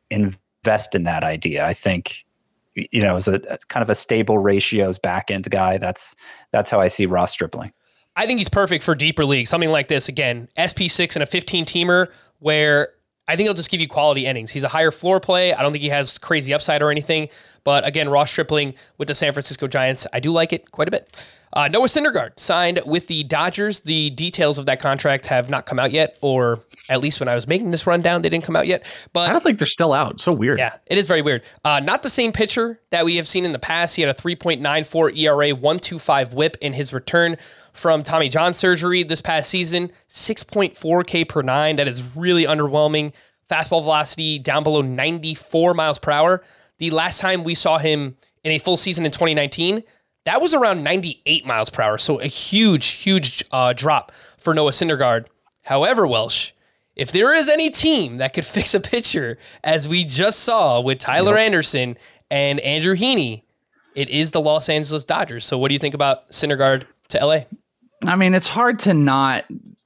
invest in that idea. I think, you know, as a as kind of a stable ratios back end guy, that's that's how I see Ross Stripling. I think he's perfect for deeper leagues, something like this. Again, S P six and a fifteen-teamer where I think he'll just give you quality innings. He's a higher floor play. I don't think he has crazy upside or anything. But again, Ross Stripling with the San Francisco Giants, I do like it quite a bit. Uh, Noah Syndergaard signed with the Dodgers. The details of that contract have not come out yet, or at least when I was making this rundown, they didn't come out yet. But I don't think they're still out. So weird. Yeah, it is very weird. Uh, not the same pitcher that we have seen in the past. He had a three point nine four E R A, one twenty-five whip in his return from Tommy John surgery this past season. six point four K per nine. That is really underwhelming. Fastball velocity down below ninety-four miles per hour. The last time we saw him in a full season in twenty nineteen, that was around ninety-eight miles per hour. So a huge, huge uh, drop for Noah Syndergaard. However, Welsh, if there is any team that could fix a pitcher, as we just saw with Tyler yep. Anderson and Andrew Heaney, it is the Los Angeles Dodgers. So what do you think about Syndergaard to L A? I mean, it's hard to not,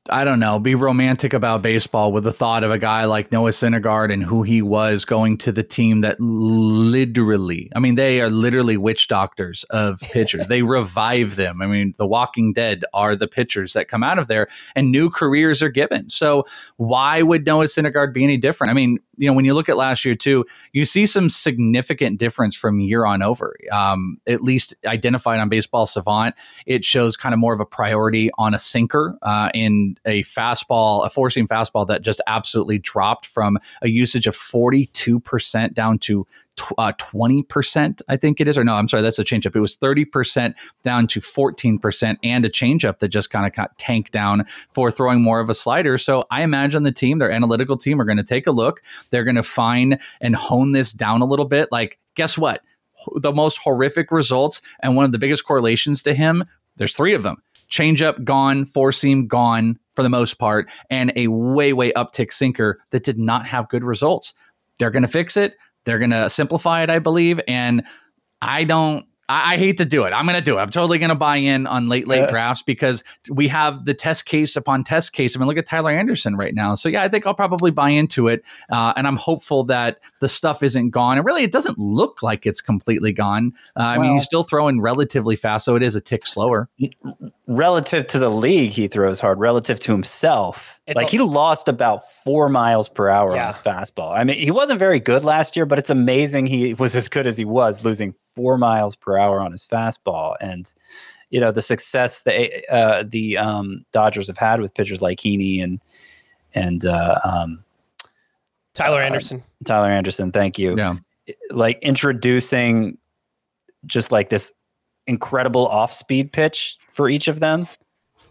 I don't know, be romantic about baseball with the thought of a guy like Noah Syndergaard and who he was going to the team that literally, I mean, they are literally witch doctors of pitchers. They revive them. I mean, the walking dead are the pitchers that come out of there and new careers are given. So why would Noah Syndergaard be any different? I mean, you know, when you look at last year too, you see some significant difference from year on over, um, at least identified on Baseball Savant. It shows kind of more of a priority on a sinker uh, in a fastball, a four-seam fastball that just absolutely dropped from a usage of forty-two percent down to Uh, twenty percent, I think it is, or no, I'm sorry, that's a changeup. It was thirty percent down to fourteen percent, and a changeup that just kind of got tanked down for throwing more of a slider. So I imagine the team, their analytical team, are going to take a look. They're going to find and hone this down a little bit. Like, guess what? the most horrific results and one of the biggest correlations to him, there's three of them. Changeup gone, four seam gone for the most part, and a way, way uptick sinker that did not have good results. They're going to fix it. They're going to simplify it, I believe. And I don't, I, I hate to do it. I'm going to do it. I'm totally going to buy in on late, late yeah. drafts because we have the test case upon test case. I mean, look at Tyler Anderson right now. So yeah, I think I'll probably buy into it. Uh, and I'm hopeful that the stuff isn't gone. And really, it doesn't look like it's completely gone. Uh, I well, mean, he's still throwing relatively fast, so it is a tick slower. Relative to the league, he throws hard. Relative to himself, it's like a- he lost about four miles per hour yeah. on his fastball. I mean, he wasn't very good last year, but it's amazing he was as good as he was, losing four miles per hour on his fastball. And, you know, the success that uh, the um, Dodgers have had with pitchers like Heaney and and uh, um, Tyler uh, Anderson. Tyler Anderson, thank you. Yeah. Like introducing just like this incredible off-speed pitch for each of them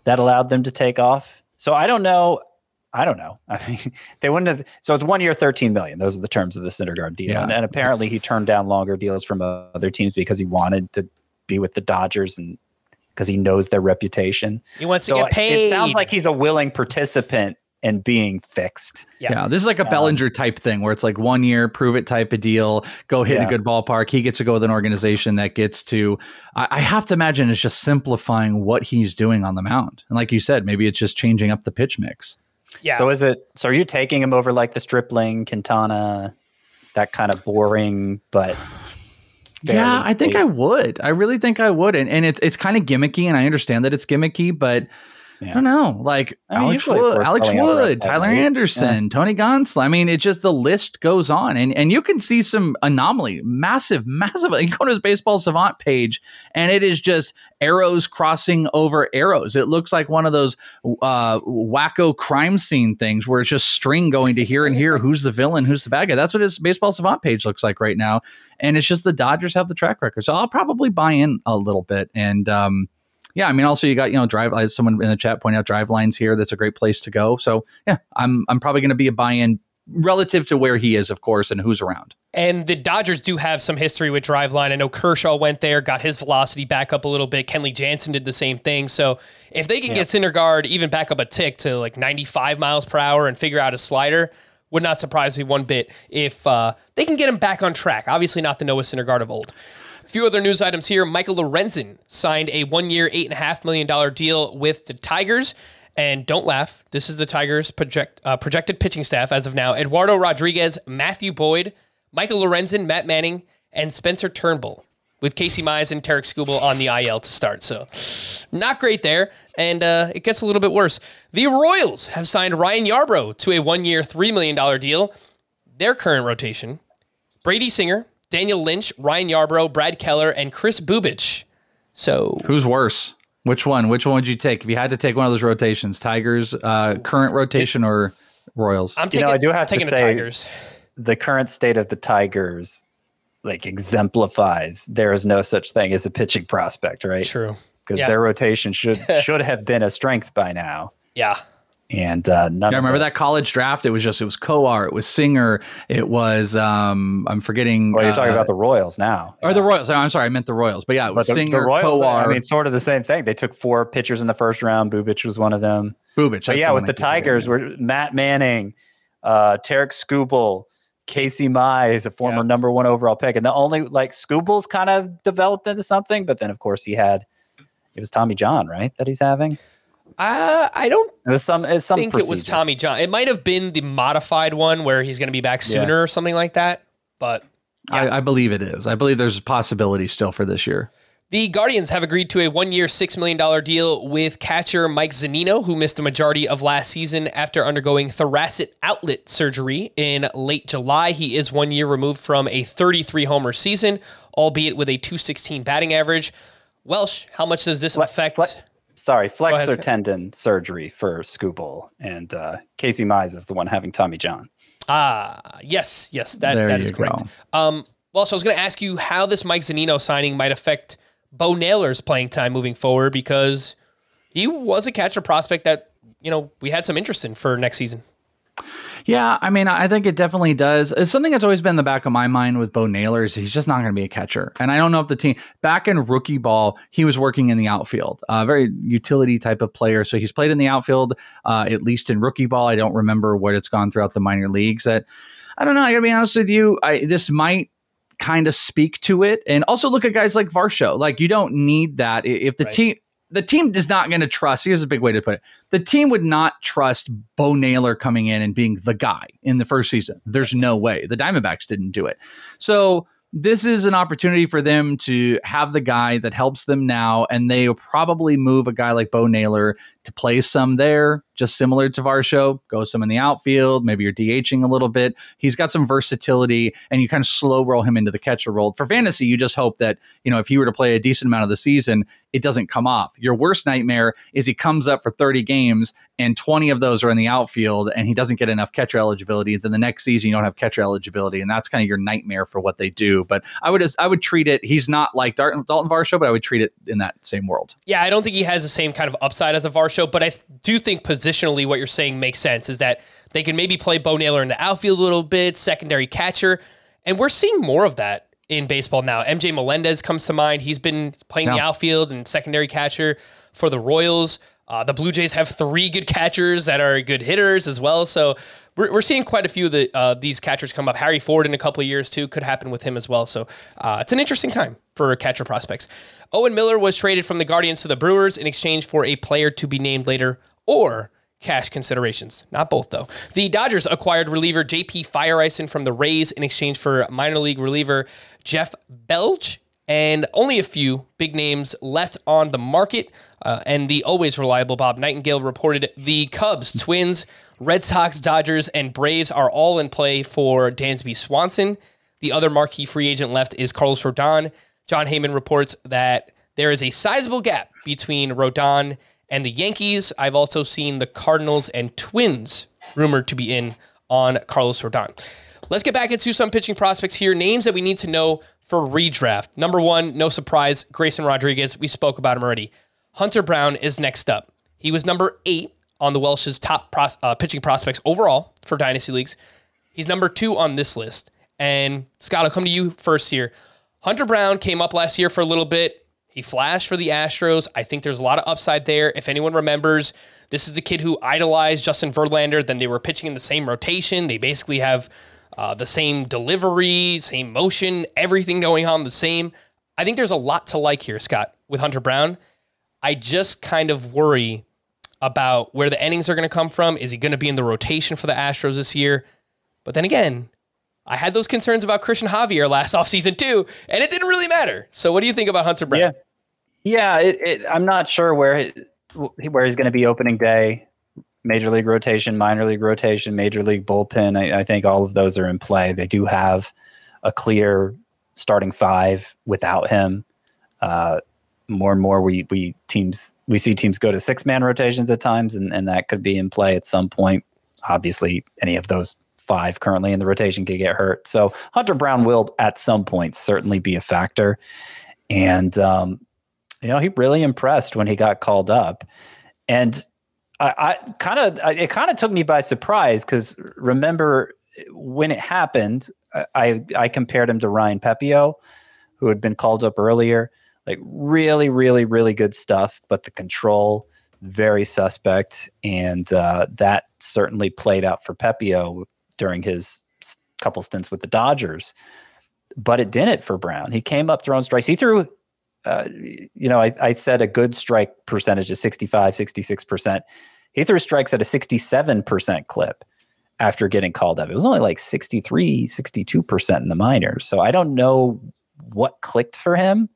that allowed them to take off. So I don't know. I don't know. I mean, they wouldn't have. So it's one year, thirteen million. Those are the terms of the Syndergaard deal. Yeah. And, and apparently he turned down longer deals from uh, other teams because he wanted to be with the Dodgers and because he knows their reputation. He wants so to get paid. It sounds like he's a willing participant and being fixed. Yeah. yeah. This is like a um, Bellinger type thing where it's like one year, prove it type of deal, go hit yeah. a good ballpark. He gets to go with an organization that gets to, I, I have to imagine it's just simplifying what he's doing on the mound. And like you said, maybe it's just changing up the pitch mix. Yeah. So is it? So are you taking him over like the Stripling, Quintana, that kind of boring, but yeah, I think safe. I would. I really think I would, and and it's it's kind of gimmicky, and I understand that it's gimmicky, but yeah. I don't know. Like I mean, Alex Wood, Alex Wood, Tyler right? Anderson, yeah. Tony Gonsolin. I mean, it just the list goes on, and and you can see some anomaly, massive, massive. You go to his Baseball Savant page, and it is just arrows crossing over arrows. It looks like one of those uh, wacko crime scene things where it's just string going to here and here. Who's the villain? Who's the bad guy? That's what his Baseball Savant page looks like right now. And it's just the Dodgers have the track record. So I'll probably buy in a little bit. And um, yeah, I mean, also you got, you know, drive, as someone in the chat pointed out, drive lines here. That's a great place to go. So yeah, I'm, I'm probably going to be a buy in relative to where he is, of course, and who's around. And the Dodgers do have some history with driveline. I know Kershaw went there, got his velocity back up a little bit. Kenley Jansen did the same thing. So if they can yeah. get Syndergaard even back up a tick to like ninety-five miles per hour and figure out a slider, would not surprise me one bit if uh, they can get him back on track. Obviously not the Noah Syndergaard of old. A few other news items here. Michael Lorenzen signed a one-year, eight point five million dollars deal with the Tigers. And don't laugh, this is the Tigers' project, uh, projected pitching staff as of now. Eduardo Rodriguez, Matthew Boyd, Michael Lorenzen, Matt Manning, and Spencer Turnbull, with Casey Mize and Tarek Skubal on the I L to start. So not great there, and uh, it gets a little bit worse. The Royals have signed Ryan Yarbrough to a one-year, three million dollars deal. Their current rotation, Brady Singer, Daniel Lynch, Ryan Yarbrough, Brad Keller, and Chris Bubich. So who's worse? Which one? Which one would you take if you had to take one of those rotations? Tigers, uh, current rotation, or Royals? I'm taking. You know, I do have to say, the Tigers. The current state of the Tigers, like, exemplifies there is no such thing as a pitching prospect, right? True, because yeah. their rotation should should have been a strength by now. Yeah. And uh, none. Yeah, I remember that college draft. It was just, it was Coar, it was Singer, it was, um, I'm forgetting. Well, you're uh, talking about the Royals now. Or yeah. the Royals. I'm sorry, I meant the Royals. But yeah, it was but the, Singer, the Royals, Coar. I mean, sort of the same thing. They took four pitchers in the first round. Bubich was one of them. Bubich. But yeah, with the Tigers, we're Matt Manning, uh, Tarek Skubal, Casey Mize, a former yeah. number one overall pick. And the only, like, Skubal's kind of developed into something. But then, of course, he had, it was Tommy John, right, that he's having? Uh, I don't it was some, it was some think procedure. It was Tommy John. It might have been the modified one where he's going to be back sooner yeah. or something like that. But yeah. I, I believe it is. I believe there's a possibility still for this year. The Guardians have agreed to a one-year, six million dollars deal with catcher Mike Zunino, who missed the majority of last season after undergoing thoracic outlet surgery in late July. He is one year removed from a thirty-three homer season, albeit with a two sixteen batting average. Welsh, how much does this what, affect... What? Sorry, flexor tendon surgery for Skubal, and uh, Casey Mize is the one having Tommy John. Ah, yes, yes, that, that is correct. Um, well, so I was going to ask you how this Mike Zunino signing might affect Bo Naylor's playing time moving forward, because he was a catcher prospect that, you know, we had some interest in for next season. Yeah, I mean, I think it definitely does. It's something that's always been in the back of my mind with Bo Naylor is he's just not going to be a catcher. And I don't know if the team back in rookie ball, he was working in the outfield, a uh, very utility type of player. So he's played in the outfield, uh, at least in rookie ball. I don't remember what it's gone throughout the minor leagues. That I don't know. I got to be honest with you. I, this might kind of speak to it. And also look at guys like Varsho. Like, you don't need that. If the right. team... The team is not going to trust. Here's a big way to put it. The team would not trust Bo Naylor coming in and being the guy in the first season. There's no way. The Diamondbacks didn't do it. So this is an opportunity for them to have the guy that helps them now, and they'll probably move a guy like Bo Naylor to play some there, just similar to Varsho. Go some in the outfield. Maybe you're DHing a little bit. He's got some versatility, and you kind of slow roll him into the catcher role. For fantasy, you just hope that, you know, if he were to play a decent amount of the season, it doesn't come off. Your worst nightmare is he comes up for thirty games, and twenty of those are in the outfield, and he doesn't get enough catcher eligibility. Then the next season, you don't have catcher eligibility, and that's kind of your nightmare for what they do. But I would I would treat it, he's not like Dalton Varsho, but I would treat it in that same world. Yeah, I don't think he has the same kind of upside as a Varsho, but I th- do think positionally what you're saying makes sense, is that they can maybe play Bo Naylor in the outfield a little bit, secondary catcher, and we're seeing more of that in baseball now. M J Melendez comes to mind. He's been playing yeah. the outfield and secondary catcher for the Royals. Uh, the Blue Jays have three good catchers that are good hitters as well, so we're, we're seeing quite a few of the, uh, these catchers come up. Harry Ford in a couple of years, too, could happen with him as well, so uh, it's an interesting time for catcher prospects. Owen Miller was traded from the Guardians to the Brewers in exchange for a player to be named later or cash considerations. Not both, though. The Dodgers acquired reliever J P Fireison from the Rays in exchange for minor league reliever Jeff Belge, and only a few big names left on the market. Uh, and the always reliable Bob Nightingale reported the Cubs, Twins, Red Sox, Dodgers, and Braves are all in play for Dansby Swanson. The other marquee free agent left is Carlos Rodon. John Heyman reports that there is a sizable gap between Rodon and the Yankees. I've also seen the Cardinals and Twins rumored to be in on Carlos Rodon. Let's get back into some pitching prospects here. Names that we need to know for redraft. Number one, no surprise, Grayson Rodriguez. We spoke about him already. Hunter Brown is next up. He was number eight on the Welsh's top pros- uh, pitching prospects overall for Dynasty Leagues. He's number two on this list. And Scott, I'll come to you first here. Hunter Brown came up last year for a little bit. He flashed for the Astros. I think there's a lot of upside there. If anyone remembers, this is the kid who idolized Justin Verlander. Then they were pitching in the same rotation. They basically have uh, the same delivery, same motion, everything going on the same. I think there's a lot to like here, Scott, with Hunter Brown. I just kind of worry about where the innings are going to come from. Is he going to be in the rotation for the Astros this year? But then again, I had those concerns about Christian Javier last offseason too, and it didn't really matter. So what do you think about Hunter Brown? Yeah, yeah it, it, I'm not sure where it, where he's going to be opening day. Major league rotation, minor league rotation, major league bullpen. I, I think all of those are in play. They do have a clear starting five without him. Uh, More and more, we we teams we see teams go to six man rotations at times, and, and that could be in play at some point. Obviously, any of those five currently in the rotation could get hurt. So Hunter Brown will at some point certainly be a factor. And um, you know, he really impressed when he got called up, and I, I kind of it kind of took me by surprise because remember when it happened, I I compared him to Ryan Pepio, who had been called up earlier. Like really, really, really good stuff, but the control, very suspect. And uh, that certainly played out for Pepio during his couple stints with the Dodgers. But it didn't for Brown. He came up throwing strikes. He threw, uh, you know, I, I said a good strike percentage of sixty-five, sixty-six percent. He threw strikes at a sixty-seven percent clip after getting called up. It was only like sixty-three, sixty-two percent in the minors. So I don't know what clicked for him.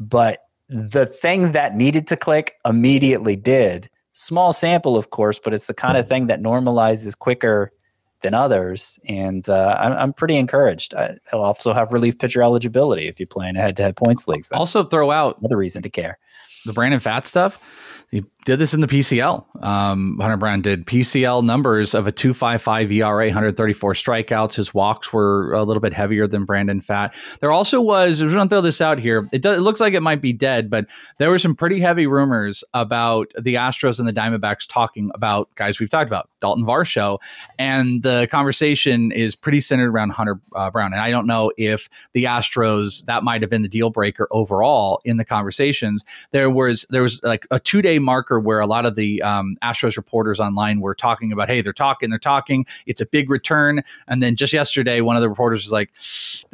But the thing that needed to click immediately did. Small sample, of course, but it's the kind of thing that normalizes quicker than others. And uh, I'm, I'm pretty encouraged. I, I'll also have relief pitcher eligibility if you play in a head-to-head points leagues. That's also throw out another reason to care. The Brandon Pfaadt stuff. He did this in the P C L. Um, Hunter Brown did P C L numbers of a two point five five E R A, one hundred thirty-four strikeouts. His walks were a little bit heavier than Brandon Pfaadt. There also was, I'm going to throw this out here. It, does, it looks like it might be dead, but there were some pretty heavy rumors about the Astros and the Diamondbacks talking about guys we've talked about. Dalton Varsho. And the conversation is pretty centered around Hunter uh, Brown. And I don't know if the Astros, that might have been the deal breaker overall in the conversations. There was there was like a two day marker where a lot of the um, Astros reporters online were talking about, hey, they're talking, they're talking. It's a big return. And then just yesterday, one of the reporters was like,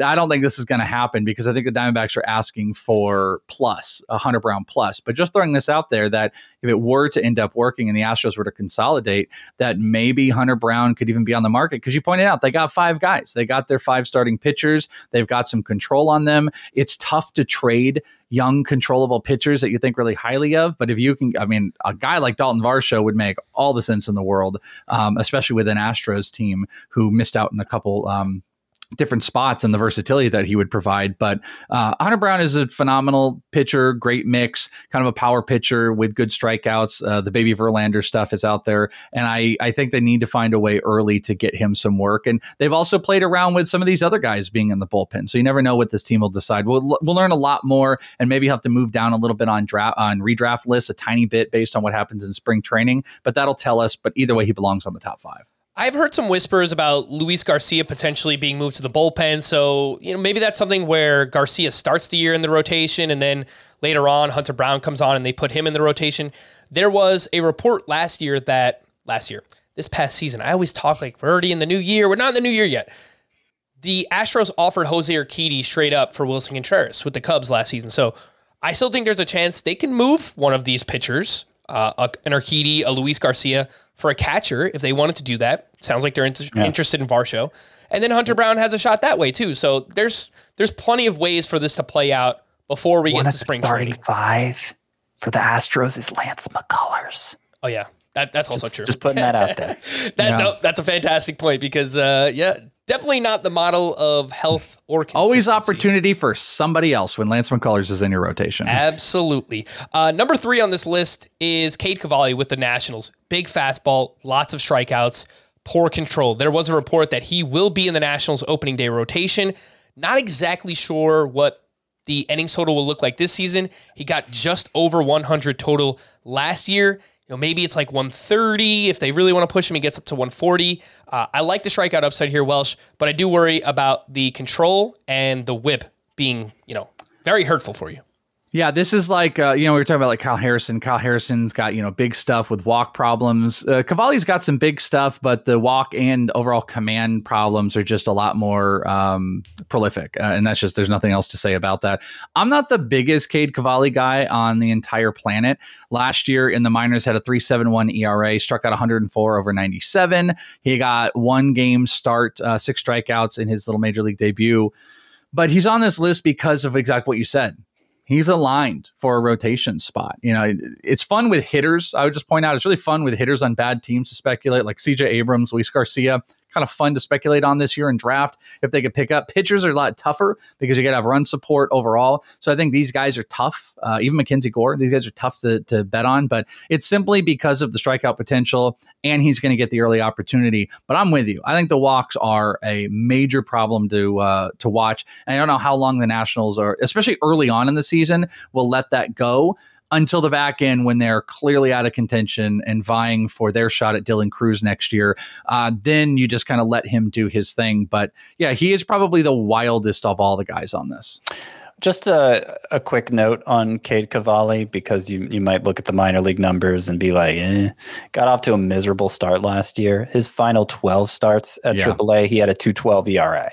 I don't think this is going to happen because I think the Diamondbacks are asking for plus, a Hunter Brown plus. But just throwing this out there that if it were to end up working and the Astros were to consolidate, that maybe Hunter Brown could even be on the market because you pointed out they got five guys. They got their five starting pitchers. They've got some control on them. It's tough to trade young, controllable pitchers that you think really highly of. But if you can, I mean, a guy like Dalton Varsho would make all the sense in the world, um, especially with an Astros team who missed out in a couple um, different spots and the versatility that he would provide. But uh, Hunter Brown is a phenomenal pitcher, great mix, kind of a power pitcher with good strikeouts. Uh, the baby Verlander stuff is out there. And I, I think they need to find a way early to get him some work. And they've also played around with some of these other guys being in the bullpen. So you never know what this team will decide. We'll, we'll learn a lot more and maybe have to move down a little bit on draft, on redraft lists, a tiny bit based on what happens in spring training, but that'll tell us. But either way, he belongs on the top five. I've heard some whispers about Luis Garcia potentially being moved to the bullpen. So, you know, maybe that's something where Garcia starts the year in the rotation and then later on Hunter Brown comes on and they put him in the rotation. There was a report last year that last year, this past season, I always talk like we're already in the new year. We're not in the new year yet. The Astros offered Jose Urquidy straight up for Wilson Contreras with the Cubs last season. So I still think there's a chance they can move one of these pitchers, uh, an Urquidy, a Luis Garcia, for a catcher, if they wanted to do that. Sounds like they're inter- yeah. interested in Varsho. And then Hunter Brown has a shot that way, too. So there's there's plenty of ways for this to play out before we One get to spring training. One of the starting five for the Astros is Lance McCullers. Oh, yeah. That, that's just, also true. Just putting that out there. that, yeah. No, that's a fantastic point because, uh, yeah, definitely not the model of health or consistency. Always opportunity for somebody else when Lance McCullers is in your rotation. Absolutely. Uh, number three on this list is Cade Cavalli with the Nationals. Big fastball, lots of strikeouts, poor control. There was a report that he will be in the Nationals opening day rotation. Not exactly sure what the innings total will look like this season. He got just over one hundred total last year. You know, maybe it's like one thirty. If they really want to push him, he gets up to one forty. Uh, I like the strikeout upside here, Welsh, but I do worry about the control and the whip being, you know, very hurtful for you. Yeah, this is like, uh, you know, we were talking about like Kyle Harrison. Kyle Harrison's got, you know, big stuff with walk problems. Uh, Cavalli's got some big stuff, but the walk and overall command problems are just a lot more um, prolific. Uh, and that's just, there's nothing else to say about that. I'm not the biggest Cade Cavalli guy on the entire planet. Last year in the minors had a three point seven one E R A, struck out one hundred four over ninety-seven. He got one game start, uh, six strikeouts in his little major league debut. But he's on this list because of exactly what you said. He's aligned for a rotation spot. You know, it, it's fun with hitters. I would just point out it's really fun with hitters on bad teams to speculate, like C J Abrams, Luis Garcia. Kind of fun to speculate on this year in draft if they could pick up. Pitchers are a lot tougher because you got to have run support overall. So I think these guys are tough. Uh, even Mackenzie Gore, these guys are tough to, to bet on, but it's simply because of the strikeout potential and he's going to get the early opportunity. But I'm with you. I think the walks are a major problem to uh, to watch. And I don't know how long the Nationals are, especially early on in the season, will let that go. Until the back end when they're clearly out of contention and vying for their shot at Dylan Cruz next year, uh, then you just kind of let him do his thing. But yeah, he is probably the wildest of all the guys on this. Just a, a quick note on Cade Cavalli, because you, you might look at the minor league numbers and be like, eh. Got off to a miserable start last year. His final twelve starts at yeah. triple A, he had a two twelve E R A.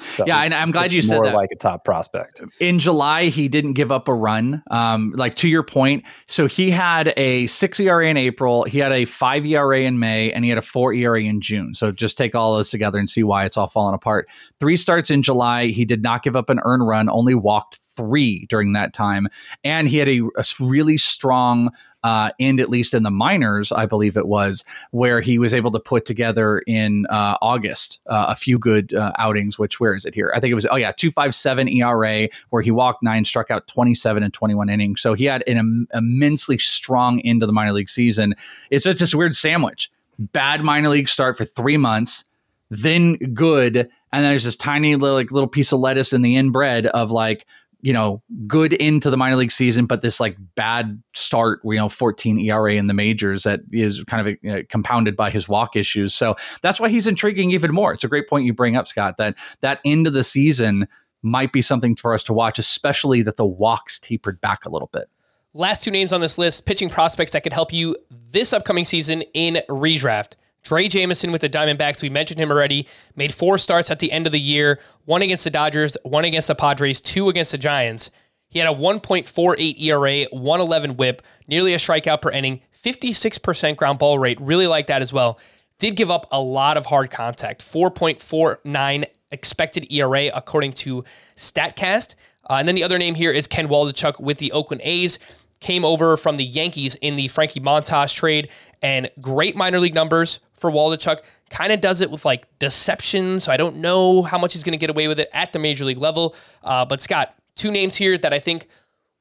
So yeah, and I'm glad you said that. More like a top prospect. In July, he didn't give up a run. Um, like to your point, so he had a six E R A in April, he had a five E R A in May, and he had a four E R A in June. So just take all those together and see why it's all falling apart. Three starts in July, he did not give up an earned run, only walked three during that time, and he had a, a really strong. Uh, and at least in the minors, I believe it was, where he was able to put together in uh, August uh, a few good uh, outings, which, where is it here? I think it was, oh yeah, two point five seven E R A, where he walked nine, struck out twenty-seven and twenty-one innings. So he had an im- immensely strong end of the minor league season. It's just this weird sandwich. Bad minor league start for three months, then good, and there's this tiny little, like, little piece of lettuce in the inbred of like you know, good into the minor league season, but this like bad start, you know, fourteen E R A in the majors that is kind of you know, compounded by his walk issues. So that's why he's intriguing even more. It's a great point you bring up, Scott, that that end of the season might be something for us to watch, especially that the walks tapered back a little bit. Last two names on this list, pitching prospects that could help you this upcoming season in redraft. Drey Jameson with the Diamondbacks, we mentioned him already, made four starts at the end of the year, one against the Dodgers, one against the Padres, two against the Giants. He had a one point four eight E R A, one eleven whip, nearly a strikeout per inning, fifty-six percent ground ball rate, really like that as well. Did give up a lot of hard contact, four point four nine expected E R A according to StatCast. Uh, and then the other name here is Ken Waldachuk with the Oakland A's. Came over from the Yankees in the Frankie Montas trade, and great minor league numbers for Waldachuk. Kind of does it with like deception, so I don't know how much he's going to get away with it at the major league level. Uh, but Scott, two names here that I think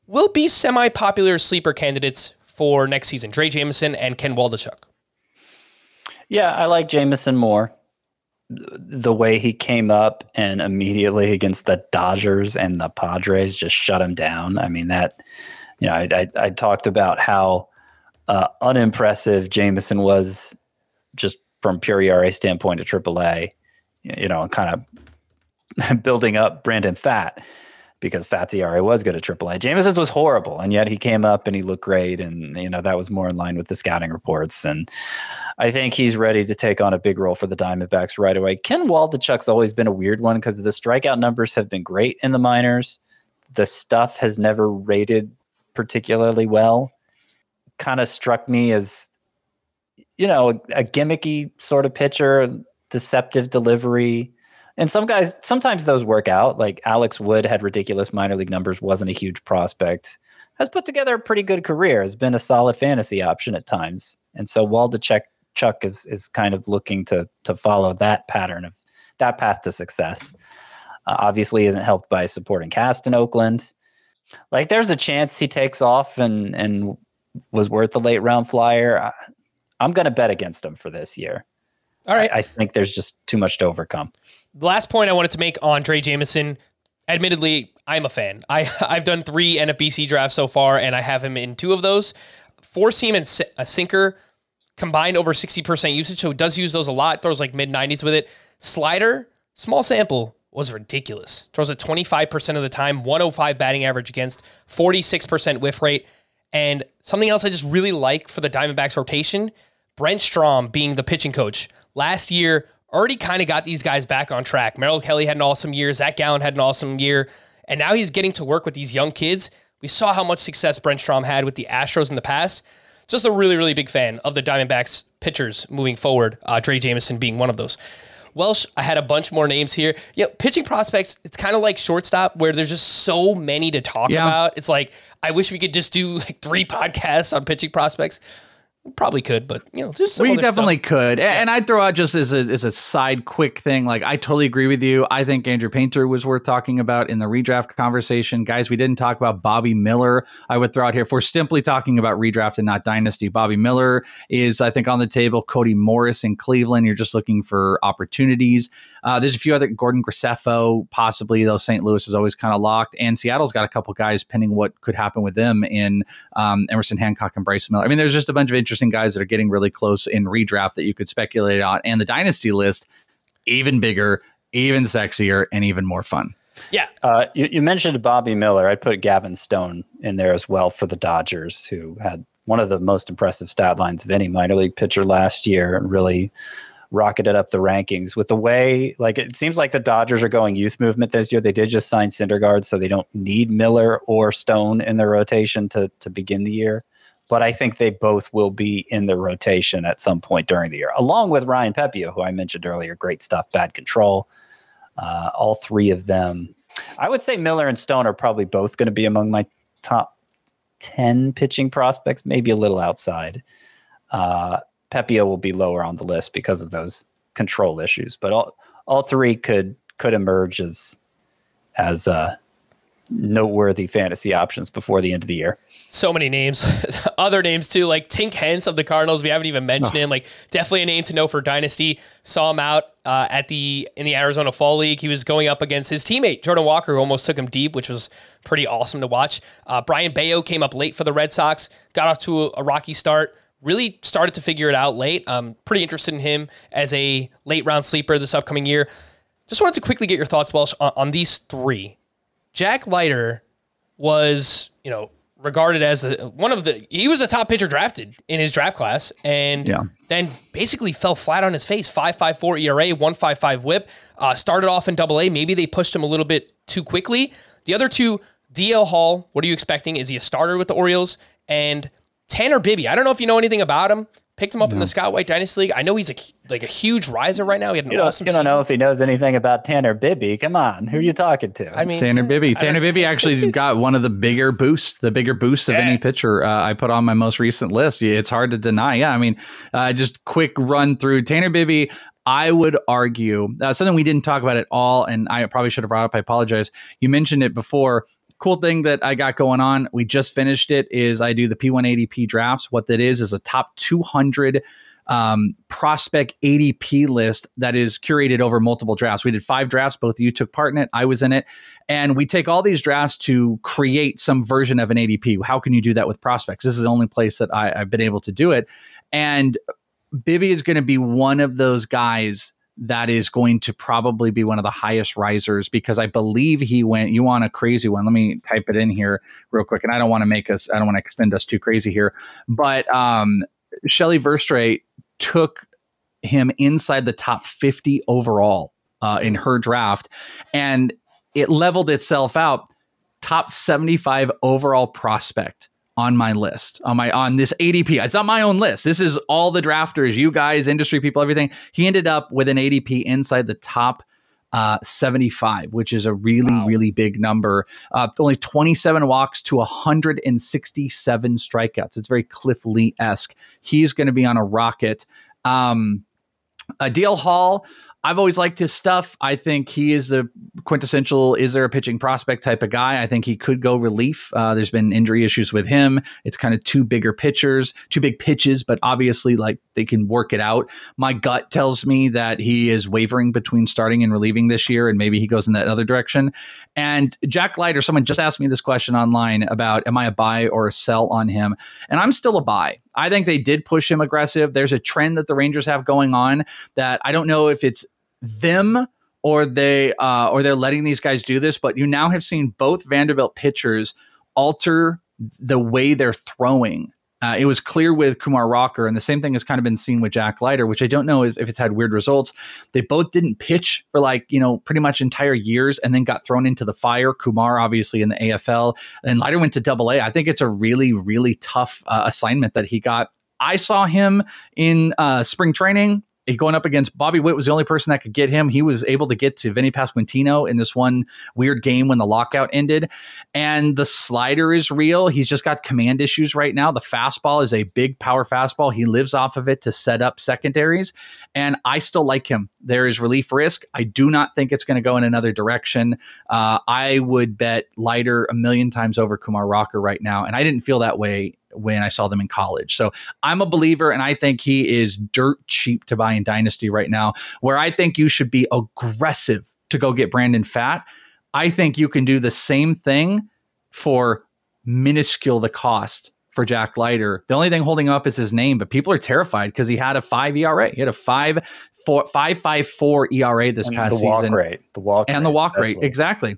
will be semi-popular sleeper candidates for next season, Drey Jameson and Ken Waldachuk. Yeah, I like Jameson more. The way he came up and immediately against the Dodgers and the Padres just shut him down. I mean, that... You know, I, I, I talked about how uh, unimpressive Jameson was just from pure E R A standpoint to triple A, you know, and kind of building up Brandon Pfaadt because Pfaadt's E R A was good at triple A. Jameson's was horrible, and yet he came up and he looked great, and, you know, that was more in line with the scouting reports. And I think he's ready to take on a big role for the Diamondbacks right away. Ken Waldachuk's always been a weird one because the strikeout numbers have been great in the minors. The stuff has never rated particularly well. Kind of struck me as, you know, a, a gimmicky sort of pitcher, deceptive delivery. And some guys, sometimes those work out. Like Alex Wood had ridiculous minor league numbers, wasn't a huge prospect, has put together a pretty good career, has been a solid fantasy option at times. And so Waldachuk Chuck is is kind of looking to to follow that pattern of that path to success. Uh, obviously isn't helped by supporting cast in Oakland. Like, there's a chance he takes off and, and was worth a late round flyer. I, I'm going to bet against him for this year. All right. I, I think there's just too much to overcome. The last point I wanted to make on Drey Jameson, admittedly, I'm a fan. I, I've done three N F B C drafts so far, and I have him in two of those. Four seam and si- a sinker combined over sixty percent usage, so he does use those a lot. Throws like mid nineties with it. Slider, small sample, was ridiculous. Throws it twenty-five percent of the time, one oh five batting average against, forty-six percent whiff rate. And something else I just really like for the Diamondbacks rotation, Brent Strahm being the pitching coach. Last year, already kind of got these guys back on track. Merrill Kelly had an awesome year. Zach Gallen had an awesome year. And now he's getting to work with these young kids. We saw how much success Brent Strahm had with the Astros in the past. Just a really, really big fan of the Diamondbacks pitchers moving forward, uh, Drey Jameson being one of those. Welsh, I had a bunch more names here. Yeah, pitching prospects, it's kind of like shortstop where there's just so many to talk yeah. about. It's like, I wish we could just do like three podcasts on pitching prospects. Probably could, but you know, just some we other definitely stuff. Could. Yeah. And I'd throw out just as a as a side quick thing, like I totally agree with you. I think Andrew Painter was worth talking about in the redraft conversation, guys. We didn't talk about Bobby Miller. I would throw out here if we're simply talking about redraft and not dynasty. Bobby Miller is, I think, on the table. Cody Morris in Cleveland. You're just looking for opportunities. Uh, there's a few other Gordon Graceffo, possibly. Though Saint Louis is always kind of locked, and Seattle's got a couple guys pending what could happen with them in um, Emerson Hancock and Bryce Miller. I mean, there's just a bunch of interesting. Guys that are getting really close in redraft that you could speculate on, and the dynasty list even bigger, even sexier, and even more fun. Yeah, uh, you, you mentioned Bobby Miller. I'd put Gavin Stone in there as well for the Dodgers, who had one of the most impressive stat lines of any minor league pitcher last year and really rocketed up the rankings with the way, like, it seems like the Dodgers are going youth movement this year. They did just sign Syndergaard, so they don't need Miller or Stone in their rotation to to begin the year. But I think they both will be in the rotation at some point during the year, along with Ryan Pepio, who I mentioned earlier. Great stuff, bad control. Uh, all three of them. I would say Miller and Stone are probably both going to be among my top ten pitching prospects, maybe a little outside. Uh, Pepio will be lower on the list because of those control issues. But all all three could could emerge as, as uh, noteworthy fantasy options before the end of the year. So many names, other names too, like Tink Hentz of the Cardinals. We haven't even mentioned oh. him. Like, definitely a name to know for Dynasty. Saw him out uh, at the in the Arizona Fall League. He was going up against his teammate Jordan Walker, who almost took him deep, which was pretty awesome to watch. Uh, Brian Bayo came up late for the Red Sox. Got off to a, a rocky start. Really started to figure it out late. I'm pretty interested in him as a late round sleeper this upcoming year. Just wanted to quickly get your thoughts, Welsh, on, on these three. Jack Leiter was, you know, regarded as the, one of the, he was the top pitcher drafted in his draft class, and yeah. then basically fell flat on his face. five point five four E R A, one point five five WHIP. Uh, started off in Double A. Maybe they pushed him a little bit too quickly. The other two, D L Hall. What are you expecting? Is he a starter with the Orioles? And Tanner Bibby. I don't know if you know anything about him. Picked him up no. in the Scott White Dynasty League. I know he's a, like a huge riser right now. He had an you awesome. You don't season. Know if he knows anything about Tanner Bibby. Come on, who are you talking to? I mean, Tanner Bibby. Tanner Bibby actually got one of the bigger boosts, the bigger boosts of yeah. any pitcher uh, I put on my most recent list. It's hard to deny. Yeah, I mean, uh, just quick run through Tanner Bibby. I would argue uh, something we didn't talk about at all, and I probably should have brought up. I apologize. You mentioned it before. Cool thing that I got going on, we just finished it, is I do the P one A D P drafts. What that is is a top two hundred um, prospect A D P list that is curated over multiple drafts. We did five drafts. Both of you took part in it. I was in it. And we take all these drafts to create some version of an A D P. How can you do that with prospects? This is the only place that I, I've been able to do it. And Bibby is going to be one of those guys that is going to probably be one of the highest risers, because I believe he went, you want a crazy one. Let me type it in here real quick. And I don't want to make us, I don't want to extend us too crazy here, but um, Shelley Verstray took him inside the top fifty overall uh, in her draft, and it leveled itself out top seventy-five overall prospect on my list, on my on this A D P. It's on my own list. This is all the drafters, you guys, industry people, everything. He ended up with an A D P inside the top uh, seventy-five, which is a really, wow. really big number. Uh, only twenty-seven walks to one hundred sixty-seven strikeouts. It's very Cliff Lee-esque. He's going to be on a rocket. Um, Adele Hall, I've always liked his stuff. I think he is the quintessential is there a pitching prospect type of guy. I think he could go relief. Uh, there's been injury issues with him. It's kind of two bigger pitchers, two big pitches, but obviously like they can work it out. My gut tells me that he is wavering between starting and relieving this year, and maybe he goes in that other direction. And Jack Leiter, someone just asked me this question online about, am I a buy or a sell on him? And I'm still a buy. I think they did push him aggressive. There's a trend that the Rangers have going on that I don't know if it's them or they uh, or they're letting these guys do this, but you now have seen both Vanderbilt pitchers alter the way they're throwing. Uh, it was clear with Kumar Rocker, and the same thing has kind of been seen with Jack Leiter, which I don't know if, if it's had weird results. They both didn't pitch for like, you know, pretty much entire years and then got thrown into the fire. Kumar, obviously, in the A F L, and Leiter went to Double A. I think it's a really, really tough uh, assignment that he got. I saw him in uh, spring training. He going up against Bobby Witt was the only person that could get him. He was able to get to Vinny Pasquantino in this one weird game when the lockout ended. And the slider is real. He's just got command issues right now. The fastball is a big power fastball. He lives off of it to set up secondaries. And I still like him. There is relief risk. I do not think it's going to go in another direction. Uh, I would bet Leiter a million times over Kumar Rocker right now. And I didn't feel that way when I saw them in college. So I'm a believer, and I think he is dirt cheap to buy in Dynasty right now, where I think you should be aggressive to go get Brandon Pfaadt. I think you can do the same thing for minuscule the cost for Jack Leiter. The only thing holding up is his name, but people are terrified because he had a five E R A. He had a five, four, five, five, four E R A this and past the walk season. Rate, the walk and rate, the walk absolutely. Rate. Exactly.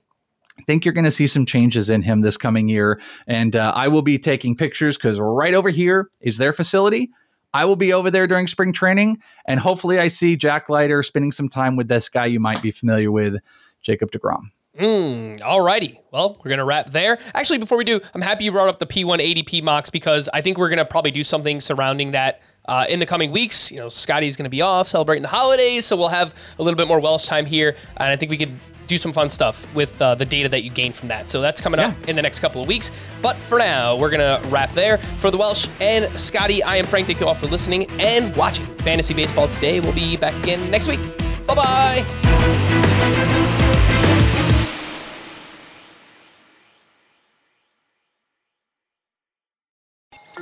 I think you're going to see some changes in him this coming year. And uh, I will be taking pictures, because right over here is their facility. I will be over there during spring training. And hopefully I see Jack Leiter spending some time with this guy you might be familiar with, Jacob DeGrom. Mm, all righty. Well, we're going to wrap there. Actually, before we do, I'm happy you brought up the P one A D P mocks, because I think we're going to probably do something surrounding that uh, in the coming weeks. You know, Scotty's going to be off celebrating the holidays, so we'll have a little bit more Welsh time here. And I think we could do some fun stuff with uh, the data that you gain from that. So that's coming yeah. up in the next couple of weeks. But for now, we're going to wrap there. For the Welsh and Scotty, I am Frank. Thank you all for listening and watching Fantasy Baseball Today. We'll be back again next week. Bye-bye.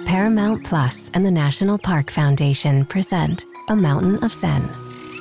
Paramount Plus and the National Park Foundation present A Mountain of Zen.